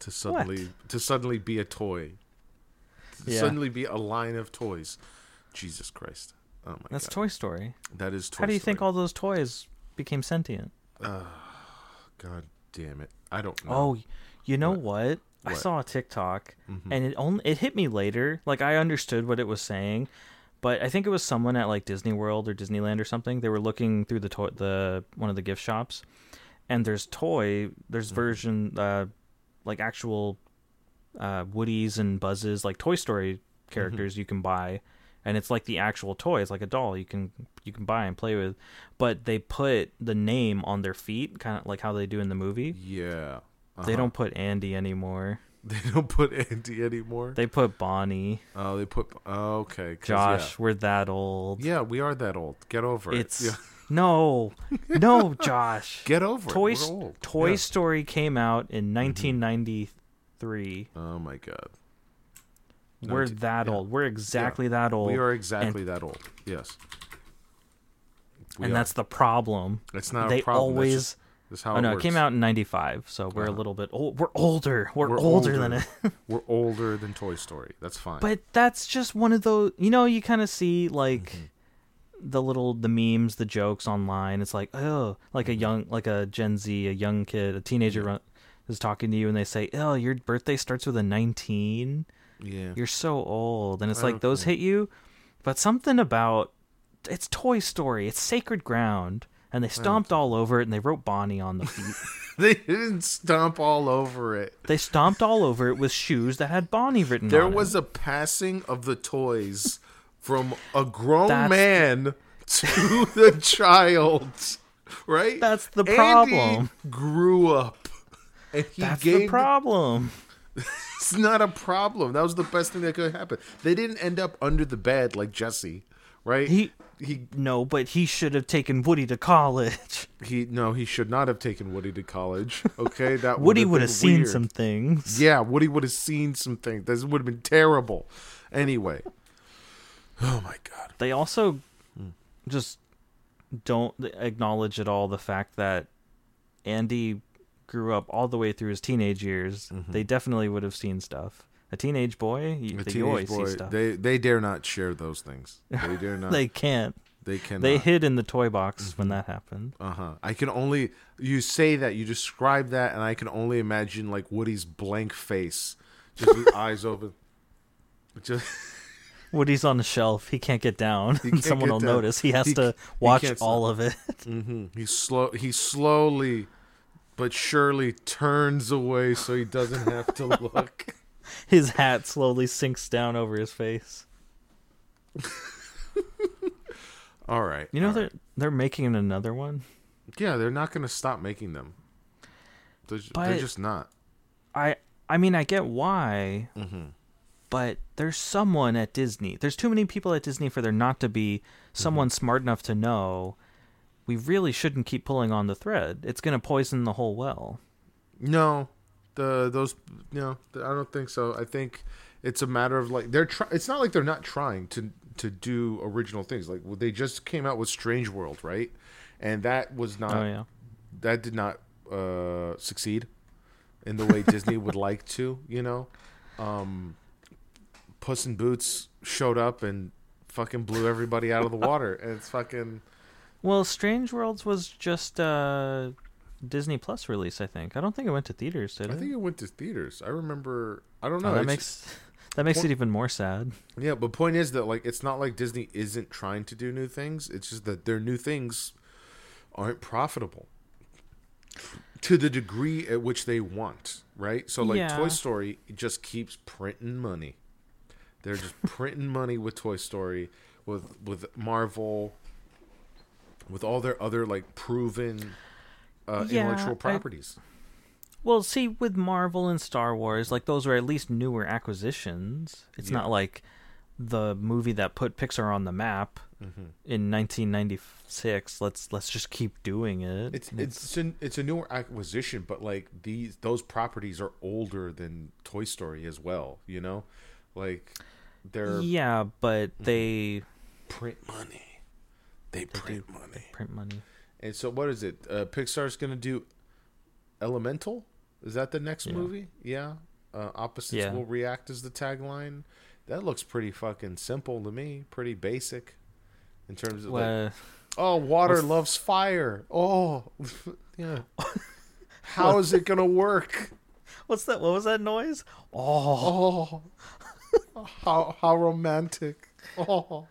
To suddenly be a toy. Yeah. Suddenly be a line of toys. Jesus Christ. Oh my God. That's Toy Story. That is Toy Story. How do you think all those toys became sentient? God damn it. I don't know. Oh, you know what? I saw a TikTok mm-hmm. and it hit me later. Like I understood what it was saying, but I think it was someone at like Disney World or Disneyland or something. They were looking through the one of the gift shops and there's mm-hmm. version like actual Woodies and Buzzes, like Toy Story characters mm-hmm. you can buy. And it's like the actual toy. It's like a doll you can buy and play with. But they put the name on their feet, kind of like how they do in the movie. Yeah. Uh-huh. They don't put Andy anymore. They put Bonnie. Oh, they put... Oh, okay. Josh, we're that old. Yeah, we are that old. Get over it. Yeah. No, Josh. Get over it. We're old. Toy Story came out in 1993. Oh, my God. We're that old. We're exactly that old. We are exactly that old. Yes. And that's the problem. It's not a problem. They always... That's how it works. It came out in 95, so we're a little bit old. We're older. We're older than it. We're older than Toy Story. That's fine. But that's just one of those... You know, you kind of see, like... Mm-hmm. the memes, the jokes online. It's like, oh, like a young, like a Gen Z, a young kid, a teenager is talking to you and they say, oh, your birthday starts with a 19. Yeah. You're so old. And it's like, those hit you. But something about, it's Toy Story. It's sacred ground. And they stomped all over it and they wrote Bonnie on the feet. They didn't stomp all over it. They stomped all over it with shoes that had Bonnie written on them. There was a passing of the toys from a grown man to the child, right? That's the problem. Andy grew up. And the problem. It's not a problem. That was the best thing that could happen. They didn't end up under the bed like Jesse, right? No, but he should have taken Woody to college. He should not have taken Woody to college. Okay, that Woody would have seen some things. Yeah, Woody would have seen some things. This would have been terrible. Anyway. Oh, my God. They also just don't acknowledge at all the fact that Andy grew up all the way through his teenage years. Mm-hmm. They definitely would have seen stuff. A teenage boy, you always see stuff. They dare not share those things. They dare not. They can't. They cannot. They hid in the toy box mm-hmm. when that happened. Uh-huh. You say that, you describe that, and I can only imagine, like, Woody's blank face. Just with eyes open. Just... Woody's on the shelf. He can't get down. Someone will notice. He has to watch all of it. Mm-hmm. He slowly but surely turns away so he doesn't have to look. His hat slowly sinks down over his face. All right. You know, they're making another one? Yeah, they're not going to stop making them. They're just not. I mean, I get why. Mm-hmm. But there's someone at Disney. There's too many people at Disney for there not to be someone mm-hmm. smart enough to know we really shouldn't keep pulling on the thread. It's going to poison the whole well. No, I don't think so. I think it's a matter of like it's not like they're not trying to do original things. Like they just came out with Strange World, right? And that was not that did not succeed in the way Disney would like to, you know. Puss in Boots showed up and fucking blew everybody out of the water. And it's fucking... Well, Strange Worlds was just a Disney Plus release, I think. I don't think it went to theaters, did it? I think it went to theaters. I remember... I don't know. That makes it even more sad. Yeah, but point is that like it's not like Disney isn't trying to do new things. It's just that their new things aren't profitable to the degree at which they want, right? So like Toy Story just keeps printing money. They're just printing money with Toy Story, with Marvel, with all their other like proven intellectual properties. Well, see, with Marvel and Star Wars, like those are at least newer acquisitions. It's not like the movie that put Pixar on the map in 1996. Let's just keep doing it. It's a newer acquisition, but like those properties are older than Toy Story as well. You know, like they're but they print money. They print money. And so, what is it? Pixar's going to do Elemental? Is that the next movie? Yeah. Opposites will react is the tagline. That looks pretty fucking simple to me. Pretty basic in terms of water loves fire. Oh, yeah. How is it going to work? What's that? What was that noise? Oh, how romantic. Oh,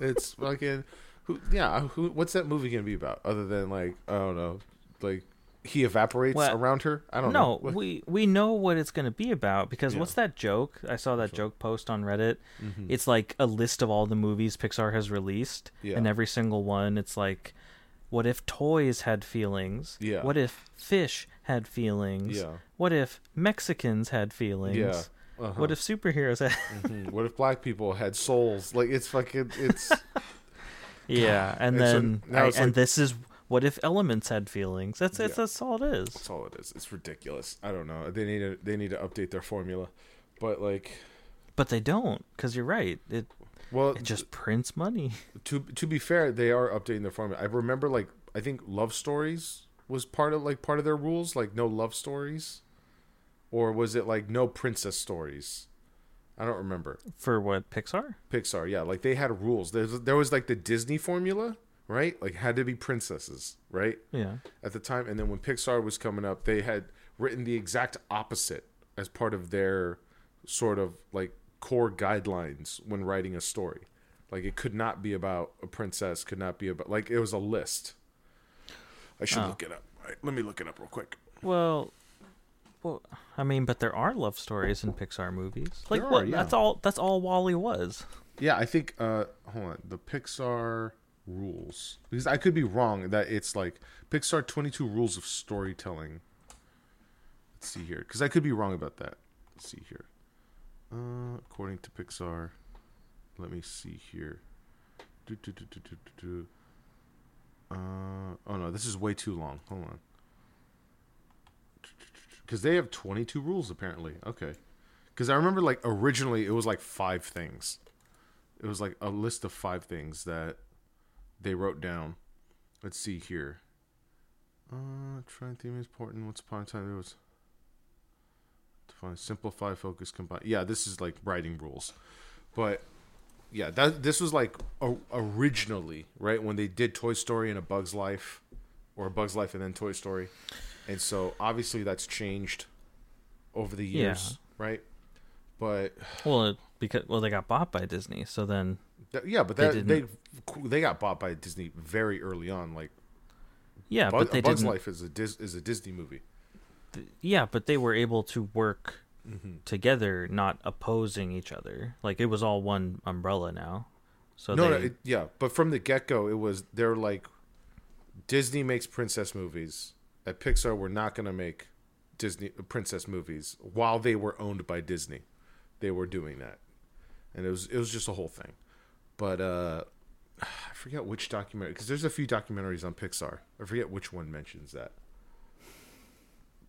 it's fucking. What's that movie gonna be about? Other than like, I don't know, like he evaporates around her. I don't know. No, we know what it's gonna be about because what's that joke? I saw that joke post on Reddit. Mm-hmm. It's like a list of all the movies Pixar has released, and every single one, it's like, what if toys had feelings? Yeah. What if fish had feelings? Yeah. What if Mexicans had feelings? Yeah. Uh-huh. What if superheroes had? What if black people had souls? Like it's fucking it's. Yeah, and then this is what if elements had feelings? That's all it is. That's all it is. It's ridiculous. I don't know. They need to update their formula, but they don't because you're right. It just prints money. To be fair, they are updating their formula. I remember I think love stories was part of their rules, like no love stories, or was it like no princess stories? I don't remember. For what, Pixar? Pixar, yeah. Like, they had rules. There was, like, the Disney formula, right? Like, had to be princesses, right? Yeah. At the time. And then when Pixar was coming up, they had written the exact opposite as part of their sort of, like, core guidelines when writing a story. Like, it could not be about a princess, could not be about... Like, it was a list. I should look it up. All right, let me look it up real quick. Well, I mean, but there are love stories in Pixar movies. Like there are, what? Yeah. That's all WALL-E was. Yeah, I think. Hold on, the Pixar rules, because I could be wrong. That it's like Pixar 22 rules of storytelling. Let's see here, because I could be wrong about that. Let's see here. According to Pixar, let me see here. Oh no, this is way too long. Hold on. Because they have 22 rules, apparently. Okay. Because I remember, like, originally it was, like, 5 things. It was, like, a list of 5 things that they wrote down. Let's see here. Trying to think is important. Once upon a time, it was... Define, simplify, focus, combine. Yeah, this is, like, writing rules. But, yeah, this was, like, originally, right? When they did Toy Story and A Bug's Life. Or A Bug's Life and then Toy Story. And so, obviously, that's changed over the years, right? But because they got bought by Disney, so then but they got bought by Disney very early on, like but A Bug's Life is a Disney movie. Yeah, but they were able to work together, not opposing each other. Like it was all one umbrella now. So but from the get-go, they're like Disney makes princess movies. At Pixar, we're not going to make Disney princess movies while they were owned by Disney. They were doing that. And it was just a whole thing. But I forget which documentary, because there's a few documentaries on Pixar. I forget which one mentions that.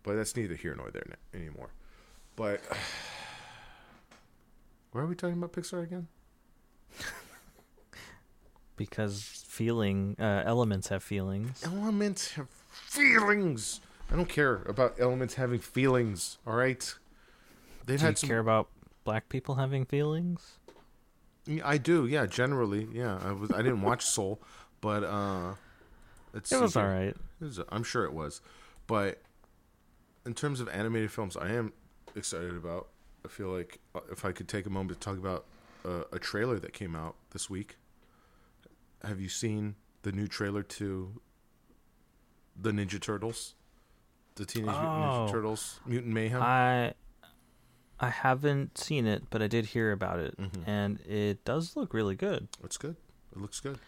But that's neither here nor there anymore. But why are we talking about Pixar again? Because elements have feelings. Elements have feelings. I don't care about elements having feelings. All right. Care about black people having feelings? Yeah, I do. Yeah, generally. Yeah, I didn't watch Soul, but it was all right. I'm sure it was, but in terms of animated films, I am excited about. I feel like if I could take a moment to talk about a trailer that came out this week. Have you seen the new trailer to the Ninja Turtles? The Teenage Mutant Ninja Turtles, Mutant Mayhem? I haven't seen it, but I did hear about it. Mm-hmm. And it does look really good. It's good. It looks good.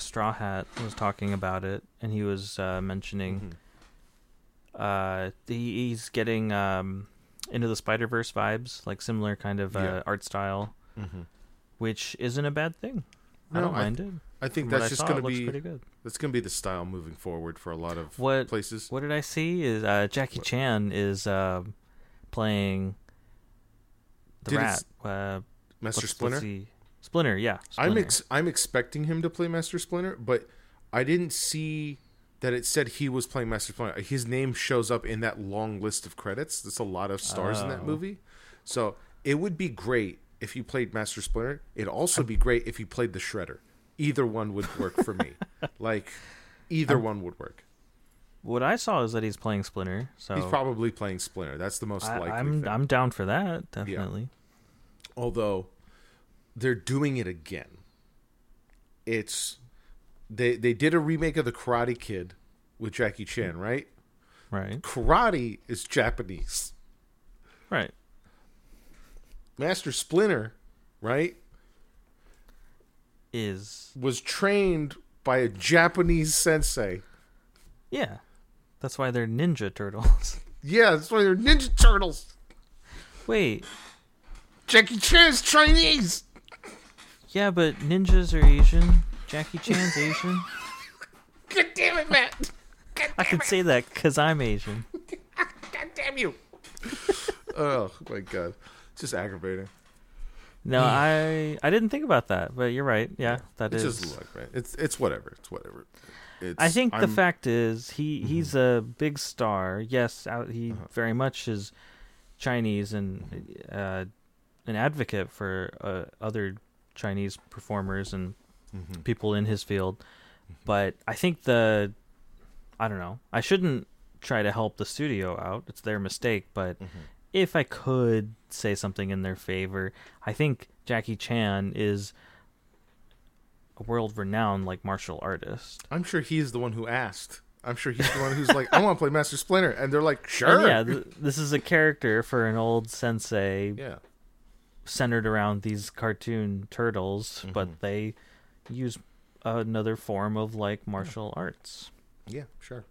Straw Hat was talking about it, and he was mentioning he's getting Into the Spider-Verse vibes, like similar kind of art style, which isn't a bad thing. No, I don't mind it. I think that's just going to be pretty good. That's going to be the style moving forward for a lot of places. What did I see is Jackie Chan is playing the rat. Master Splinter? Splinter, yeah. Splinter. I'm expecting him to play Master Splinter, but I didn't see that it said he was playing Master Splinter. His name shows up in that long list of credits. There's a lot of stars in that movie. So it would be great if you played Master Splinter. It'd also be great if you played the Shredder. Either one would work for me. One would work. What I saw is that he's playing Splinter. So he's probably playing Splinter. That's the most likely thing. I'm down for that, definitely. Yeah. Although they're doing it again. It's... They did a remake of The Karate Kid with Jackie Chan, right? Right. Karate is Japanese. Right. Master Splinter, right? Was trained by a Japanese sensei. Yeah. That's why they're Ninja Turtles. Wait. Jackie Chan's Chinese! Yeah, but ninjas are Asian. Jackie Chan's Asian. God damn it, Matt. I can say that because I'm Asian. God damn you. Oh, my God. It's just aggravating. No, I didn't think about that, but you're right. Yeah, It's just luck, man. It's whatever. I think the fact is he's a big star. Yes, he very much is Chinese and an advocate for other Chinese performers and people in his field, but I think I don't know, I shouldn't try to help the studio out, it's their mistake, but if I could say something in their favor, I think Jackie Chan is a world-renowned martial artist. I'm sure he's the one who asked. I'm sure he's the one who's I want to play Master Splinter, and they're like, sure. And this is a character for an old sensei centered around these cartoon turtles, but they use another form of martial arts. Yeah, sure.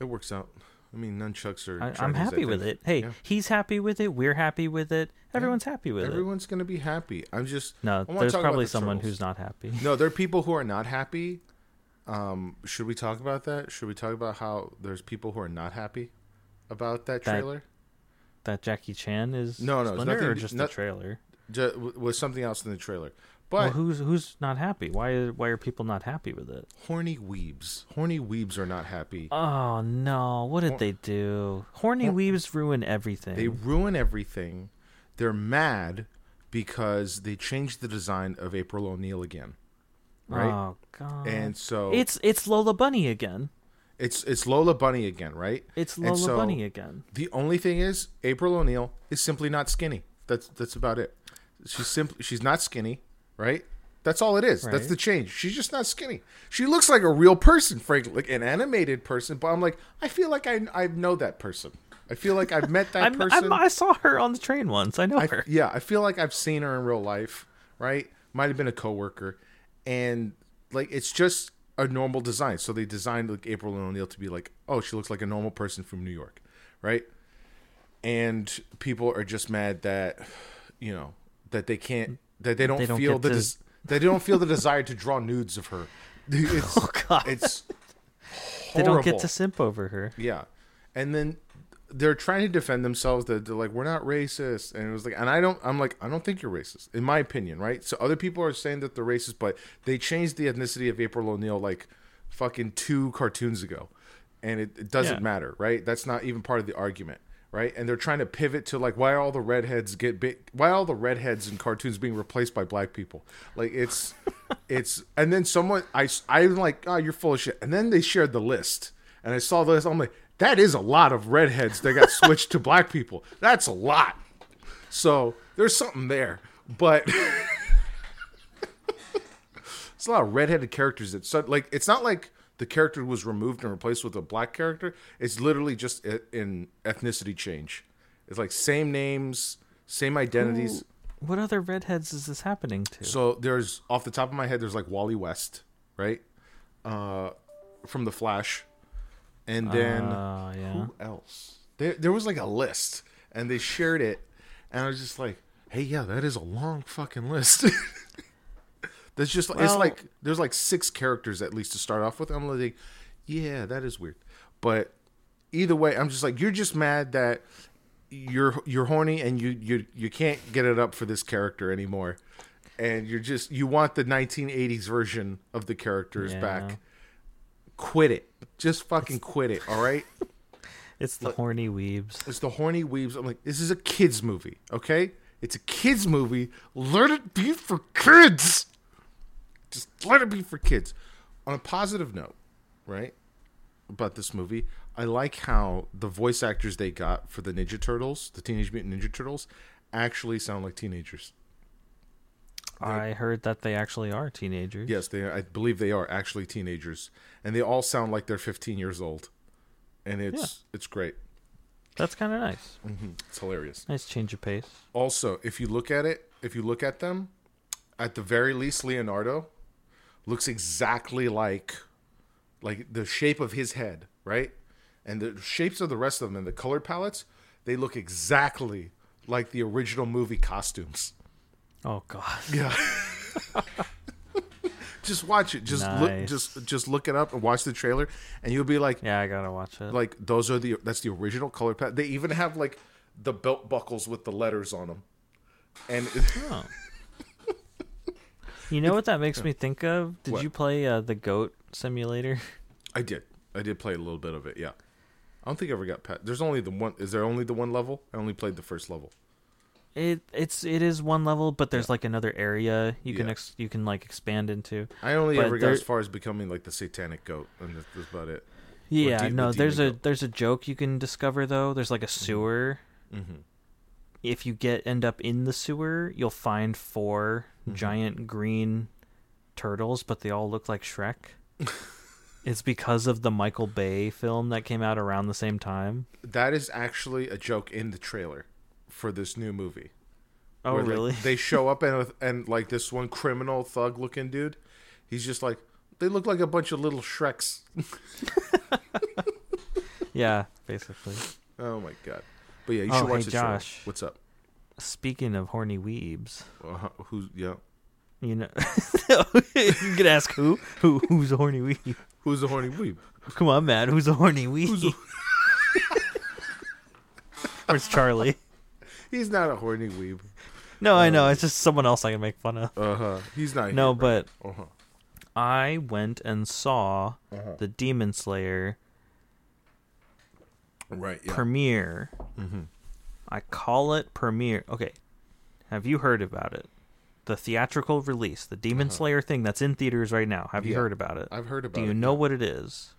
It works out. I mean, nunchucks are... I'm happy with it. Hey, he's happy with it. We're happy with it. Everyone's happy with it. Everyone's going to be happy. I'm just... No, there's probably someone who's not happy. No, there are people who are not happy. Should we talk about that? Should we talk about how there's people who are not happy about that trailer? That Jackie Chan is Splinter, or just the trailer? Was something else in the trailer. But who's not happy? Why are people not happy with it? Horny weebs. Horny weebs are not happy. Oh no! What did they do? Horny weebs ruin everything. They ruin everything. They're mad because they changed the design of April O'Neil again. Right? Oh God! And so it's Lola Bunny again. It's Lola Bunny again, right? It's Lola Bunny again. The only thing is, April O'Neil is simply not skinny. That's about it. She's not skinny. Right? That's all it is. Right. That's the change. She's just not skinny. She looks like a real person, frankly, like an animated person, but I'm like, I feel like I know that person. I feel like I've met that person. I saw her on the train once. I know her. Yeah, I feel like I've seen her in real life, right? Might have been a coworker. And it's just a normal design. So they designed April O'Neil to be she looks like a normal person from New York, right? And people are just mad that that they can't that they don't feel the desire to draw nudes of her. Oh God! It's horrible. They don't get to simp over her. Yeah, and then they're trying to defend themselves that they're like, we're not racist, and it was and I don't think you're racist, in my opinion, right? So other people are saying that they're racist, but they changed the ethnicity of April O'Neil fucking 2 cartoons ago, and it doesn't matter, right? That's not even part of the argument. Right, and they're trying to pivot to why all the redheads why all the redheads in cartoons being replaced by black people? And then someone I'm like, oh, you're full of shit. And then they shared the list, and I saw this. I'm like, that is a lot of redheads that got switched to black people. That's a lot. So there's something there, but it's a lot of redheaded characters. That it's not like the character was removed and replaced with a black character. It's literally just an ethnicity change. It's same names, same identities. What other redheads is this happening to? So there's, off the top of my head, there's Wally West, right? From The Flash. And then who else? There was a list. and they shared it, and I was just like, hey, yeah, that is a long fucking list. That's just, well, it's like, there's like 6 characters at least to start off with. I'm like, yeah, that is weird. But either way, I'm just like, you're just mad that you're horny and you can't get it up for this character anymore. And you're just, you want the 1980s version of the characters back. Quit it. Just fucking quit it. All right. It's the horny weebs. It's the horny weebs. I'm like, this is a kids movie. Okay. It's a kids movie. Let it be for kids. Just let it be for kids. On a positive note, right, about this movie, I like how the voice actors they got for the Ninja Turtles, the Teenage Mutant Ninja Turtles, actually sound like teenagers. I heard that they actually are teenagers. Yes, they. I believe they are actually teenagers. And they all sound like they're 15 years old. And it's great. That's kind of nice. Mm-hmm. It's hilarious. Nice change of pace. Also, if you look at them, at the very least, Leonardo looks exactly like the shape of his head, right? And the shapes of the rest of them and the color palettes, they look exactly like the original movie costumes. Oh God! Yeah. Just watch it. Just nice. Look. Just look it up and watch the trailer, and you'll be like, "Yeah, I gotta watch it." Like that's the original color palette. They even have like the belt buckles with the letters on them. And you know what that makes me think of? Did you play the Goat Simulator? I did play a little bit of it. Yeah. I don't think I ever got past. There's only the one. Is there only the one level? I only played the first level. It is one level, but there's like another area you can like expand into. I only ever got as far as becoming like the satanic goat, and that's about it. Yeah, there's a joke you can discover though. There's like a sewer. Mm-hmm. If you end up in the sewer, you'll find 4 giant green turtles, but they all look like Shrek. It's because of the Michael Bay film that came out around the same time. That is actually a joke in the trailer for this new movie. Oh, really? They show up and like this one criminal thug looking dude, he's just like, they look like a bunch of little Shreks. Yeah, basically. Oh my God. But yeah, you should watch the Josh. Show. What's up? Speaking of horny weebs. Who's yeah. You know, you could ask who's a horny weeb? Who's a horny weeb? Come on, man, who's a horny weeb? Where's Charlie? He's not a horny weeb. No, I know. It's just someone else I can make fun of. Uh-huh. He's not. No, here, but I went and saw the Demon Slayer premiere. Mm-hmm. I call it premiere. Okay. Have you heard about it? The theatrical release, the Demon Slayer thing that's in theaters right now. Have you heard about it? I've heard about it. Do you know what it is?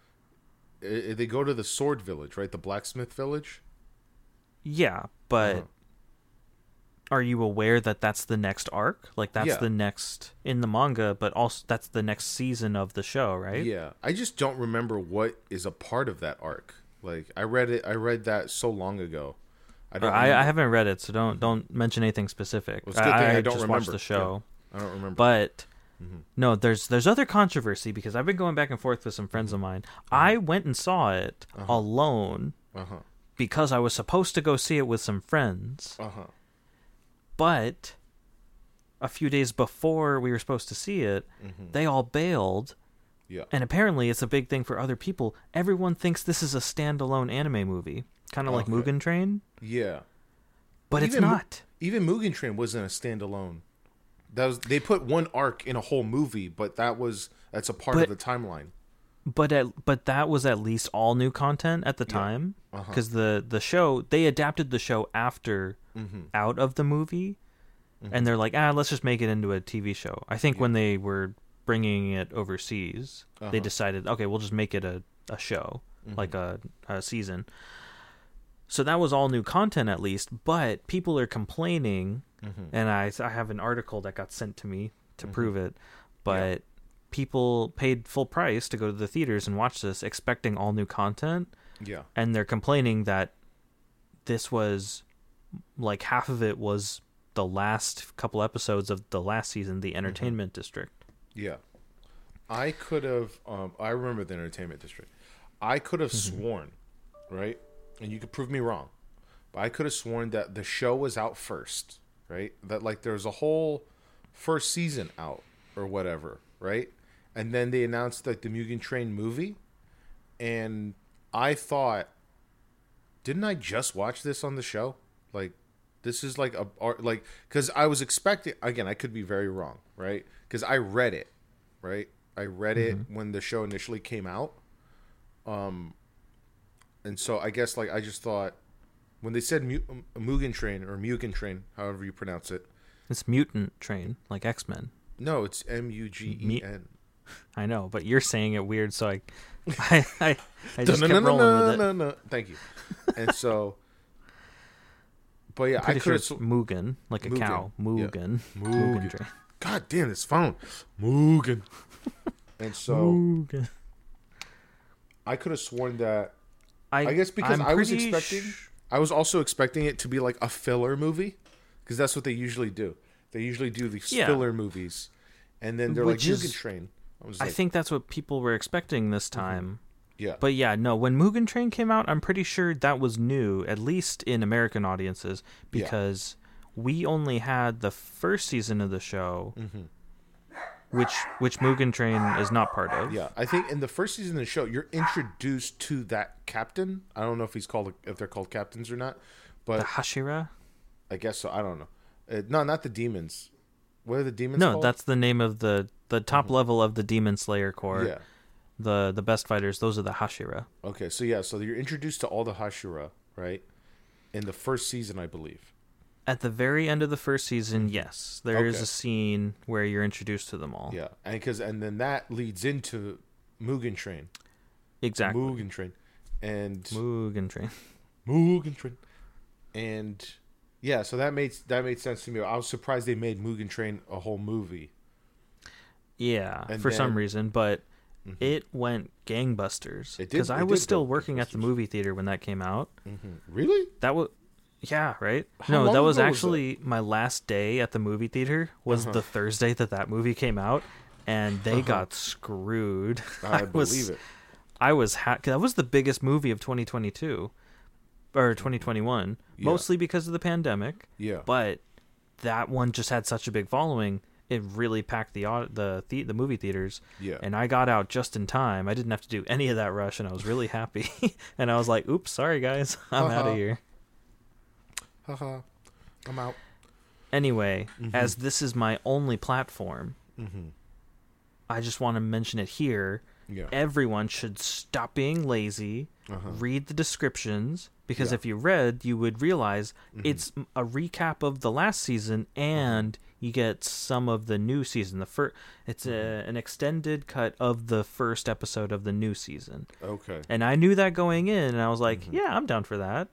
They go to the Sword Village, right? The Blacksmith Village? Yeah, but... Uh-huh. Are you aware that that's the next arc? Like, that's the next in the manga, but also that's the next season of the show, right? Yeah. I just don't remember what is a part of that arc. Like, I read that so long ago. I haven't read it, so don't mention anything specific. Well, it's a good thing I don't just remember. Watched the show. Yeah, I don't remember. But, no, there's other controversy, because I've been going back and forth with some friends of mine. I went and saw it alone because I was supposed to go see it with some friends. But a few days before we were supposed to see it, they all bailed. Yeah. And apparently it's a big thing for other people. Everyone thinks this is a standalone anime movie, kind of like Mugen Train. Yeah. But it's not. Even Mugen Train wasn't a standalone. They put one arc in a whole movie, but that's a part of the timeline. But that was at least all new content at the time, because the show, they adapted the show after out of the movie, and they're like, let's just make it into a TV show. I think when they were bringing it overseas, they decided, okay, we'll just make it a show, like a season. So that was all new content at least, but people are complaining, and I have an article that got sent to me to prove it, but... Yeah. People paid full price to go to the theaters and watch this, expecting all new content. Yeah. And they're complaining that this was like half of it was the last couple episodes of the last season, the Entertainment District. Yeah. I could have, I remember the Entertainment District. I could have sworn, right? And you could prove me wrong, But I could have sworn that the show was out first, right? That like there was a whole first season out or whatever, right? And then they announced like the Mugen Train movie, and I thought, didn't I just watch this on the show? Like, this is like a like, because I was expecting, again, I could be very wrong, right? Because I read it, right? I read it when the show initially came out, and so I guess like I just thought when they said Mugen Train, however you pronounce it, it's Mutant Train, like X-Men. No, it's M-U-G-E-N. I know, but you're saying it weird, so I just kept rolling with it. Thank you. And so, but yeah, I could have... Sure, Mugen, like a Mugen. Cow. Mugen. Yeah. Mugen Train. God damn, this phone. Mugen. And so, Mugen. I could have sworn that... I guess because I was expecting... I was also expecting it to be like a filler movie, because that's what they usually do. They usually do these filler movies, and then they're which like, Mugen Train. I think that's what people were expecting this time. Yeah. But yeah, no, when Mugen Train came out, I'm pretty sure that was new, at least in American audiences, because we only had the first season of the show, which Mugen Train is not part of. Yeah, I think in the first season of the show, you're introduced to that captain. I don't know if he's called, if they're called captains or not. But the Hashira? I guess so. I don't know. No, not the demons. What are the demons called? That's the name of the top level of the Demon Slayer Corps. Yeah. The best fighters, those are the Hashira. Okay, so yeah, so you're introduced to all the Hashira, right? In the first season, I believe. At the very end of the first season, yes. There is a scene where you're introduced to them all. Yeah, and then that leads into Mugen Train. Exactly. Mugen Train. And Mugen Train. Mugen Train. And... yeah, so that made sense to me. I was surprised they made Mugen Train a whole movie. Yeah, and for some reason, but it went gangbusters. It did, because I was still working at the movie theater when that came out. Really? That was, yeah, right? No, that was actually my last day at the movie theater was the Thursday that movie came out, and they got screwed. I believe it. I was that was the biggest movie of 2022. Or 2021, mostly because of the pandemic. Yeah, but that one just had such a big following; it really packed the movie theaters. Yeah, and I got out just in time. I didn't have to do any of that rush, and I was really happy. And I was like, "Oops, sorry guys, I'm out of here." I'm out. Anyway, as this is my only platform, I just want to mention it here. Yeah. Everyone should stop being lazy. Read the descriptions. Because if you read, you would realize it's a recap of the last season, and you get some of the new season. It's an extended cut of the first episode of the new season. Okay. And I knew that going in, and I was like, yeah, I'm down for that.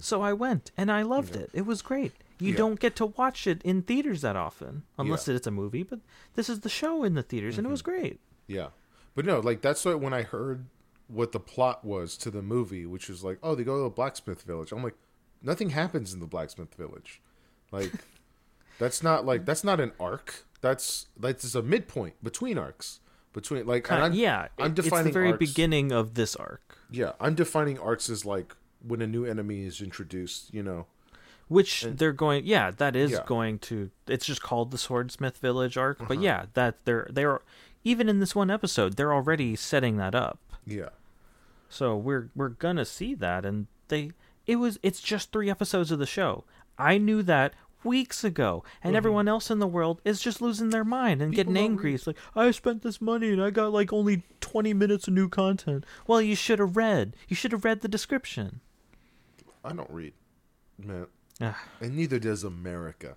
So I went, and I loved it. It was great. You don't get to watch it in theaters that often, unless it's a movie. But this is the show in the theaters, and it was great. Yeah. But no, like that's what when I heard... what the plot was to the movie, which was like, oh, they go to the Blacksmith Village. I'm like, nothing happens in the Blacksmith Village. Like, that's not an arc. That's just a midpoint between arcs. Between like, I'm defining it's the very beginning of this arc. Yeah, I'm defining arcs as like when a new enemy is introduced, you know. Which they're going, going to. It's just called the Swordsmith Village arc, but yeah, that they're even in this one episode, they're already setting that up. Yeah. So we're gonna see that, and it's just 3 episodes of the show. I knew that weeks ago, and everyone else in the world is just losing their mind and getting angry. It's like, I spent this money and I got like only 20 minutes of new content. Well, you should have read. You should have read the description. I don't read, man, and neither does America.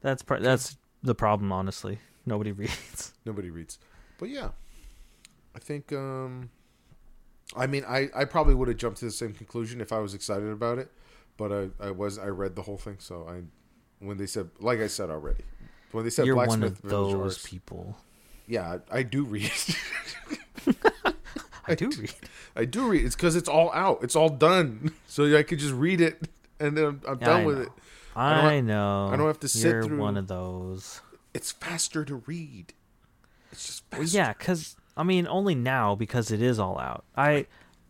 That's the problem, honestly. Nobody reads. But yeah. I think, I mean, I probably would have jumped to the same conclusion if I was excited about it, but I read the whole thing. So when they said, like I said already, when they said Blacksmith Village, you're one of those people. Yeah, I do read. I do read. It's because it's all out. It's all done. So I could just read it and then I'm done with it. I know. I don't have to sit through one of those. It's faster to read. It's just faster. Well, yeah, because. I mean, only now because it is all out.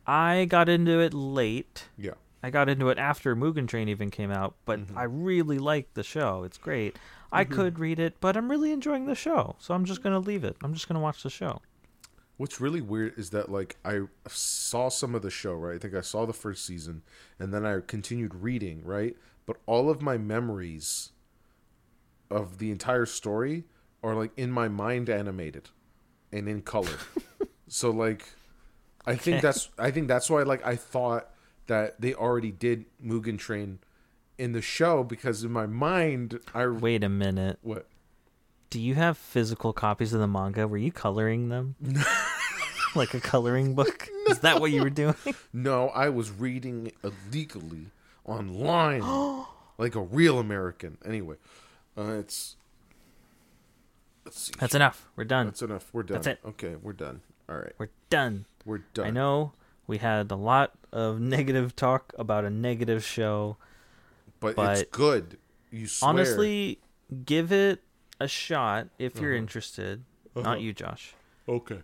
I got into it late. Yeah. I got into it after Mugen Train even came out, but I really like the show. It's great. I could read it, but I'm really enjoying the show, so I'm just going to leave it. I'm just going to watch the show. What's really weird is that, like, I saw some of the show, right? I think I saw the first season, and then I continued reading, right? But all of my memories of the entire story are, like, in my mind animated and in color. So, like, I think that's why, like, I thought that they already did Mugen Train in the show, because in my mind, I... Wait a minute. What? Do you have physical copies of the manga? Were you coloring them? Like a coloring book? No. Is that what you were doing? No, I was reading illegally online, like a real American. Anyway, let's see. That's enough. We're done. That's enough. We're done. That's it. Okay, we're done. All right. We're done. We're done. I know we had a lot of negative talk about a negative show, but it's good. You swear. Honestly, give it a shot if you're interested. Not you, Josh. Okay.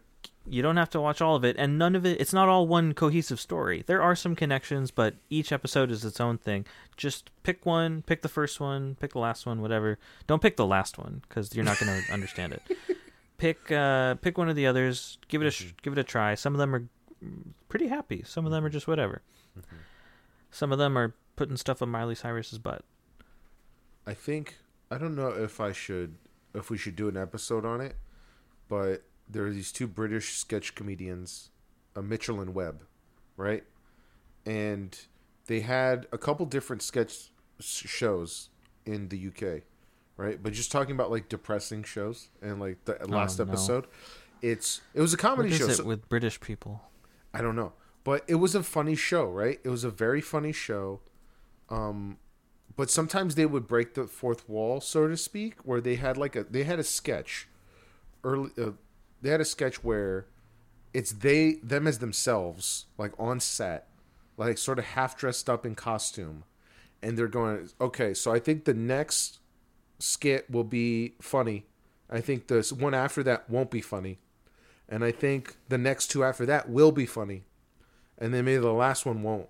You don't have to watch all of it, and none of it, it's not all one cohesive story. There are some connections, but each episode is its own thing. Just pick one, pick the first one, pick the last one, whatever. Don't pick the last one, because you're not going to understand it. Pick one of the others, give it a try. Some of them are pretty happy, some of them are just whatever. Some of them are putting stuff on Miley Cyrus's butt. I think, I don't know if we should do an episode on it, but there are these two British sketch comedians, Mitchell and Webb, right? And they had a couple different sketch shows in the UK, right? But just talking about, like, depressing shows, and, like, the last episode, it was a comedy show. What is it with British people? I don't know. But it was a funny show, right? It was a very funny show. But sometimes they would break the fourth wall, so to speak, where they had a sketch where it's them as themselves, like on set, like sort of half dressed up in costume, and they're going, okay, so I think the next skit will be funny. I think this one after that won't be funny, and I think the next two after that will be funny, and then maybe the last one won't.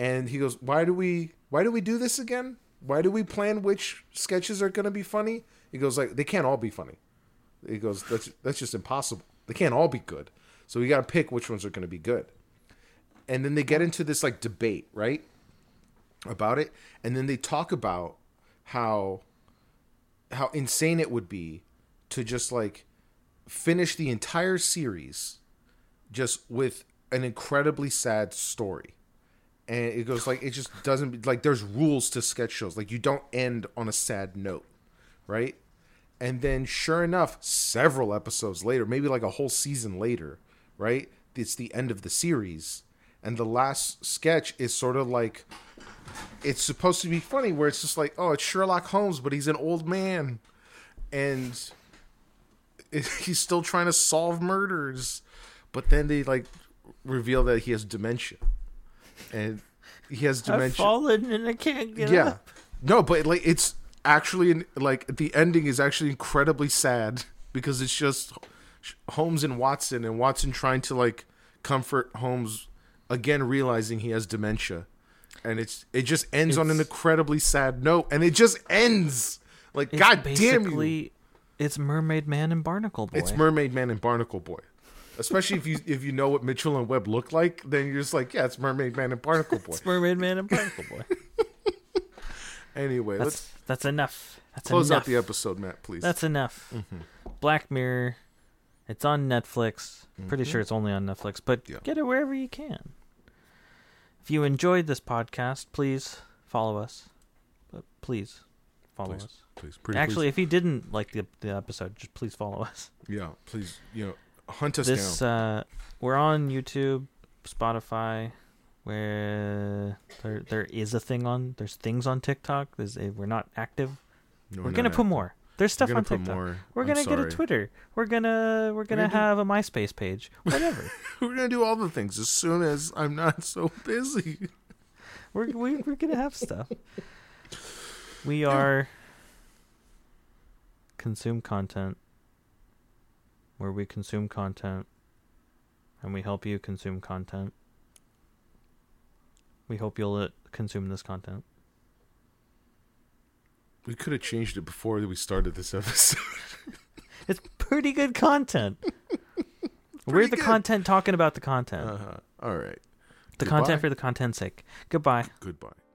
And he goes, why do we do this again? Why do we plan which sketches are going to be funny? He goes, like, they can't all be funny. He goes, that's just impossible. They can't all be good. So we got to pick which ones are going to be good. And then they get into this, like, debate, right, about it. And then they talk about how insane it would be to just, like, finish the entire series just with an incredibly sad story. And it goes, like, it just doesn't, like, there's rules to sketch shows. Like, you don't end on a sad note, right? And then, sure enough, several episodes later, maybe like a whole season later, right? It's the end of the series. And the last sketch is sort of like, it's supposed to be funny, where it's just like, oh, it's Sherlock Holmes, but he's an old man. And he's still trying to solve murders. But then they, like, reveal that he has dementia. And he has dementia. I've fallen and I can't get up. Yeah. No, but, like, it's... Actually, like, the ending is actually incredibly sad, because it's just Holmes and Watson trying to, like, comfort Holmes, again realizing he has dementia, and it just ends on an incredibly sad note, and it just ends, like, God damn you! It's Mermaid Man and Barnacle Boy. It's Mermaid Man and Barnacle Boy, especially if you know what Mitchell and Webb look like, then you're just like, yeah, it's Mermaid Man and Barnacle Boy. It's Mermaid Man and Barnacle Boy. Anyway, that's enough. That's close out the episode, Matt, please. That's enough. Black Mirror. It's on Netflix. Pretty sure it's only on Netflix, but get it wherever you can. If you enjoyed this podcast, please follow us. Actually, if you didn't like the episode, just please follow us. Yeah, please. You know, hunt us down. We're on YouTube, Spotify. Where there is a thing on, there's things on TikTok. We're not active. No, we're gonna put more. There's stuff on TikTok. We're gonna get a Twitter. We're gonna have a MySpace page. Whatever. We're gonna do all the things as soon as I'm not so busy. We're gonna have stuff. We are Consume Content, where we consume content, and we help you consume content. We hope you'll consume this content. We could have changed it before we started this episode. It's pretty good content. We're the good. Content talking about the content. All right. The Goodbye. Content for the content's sake. Goodbye. Goodbye.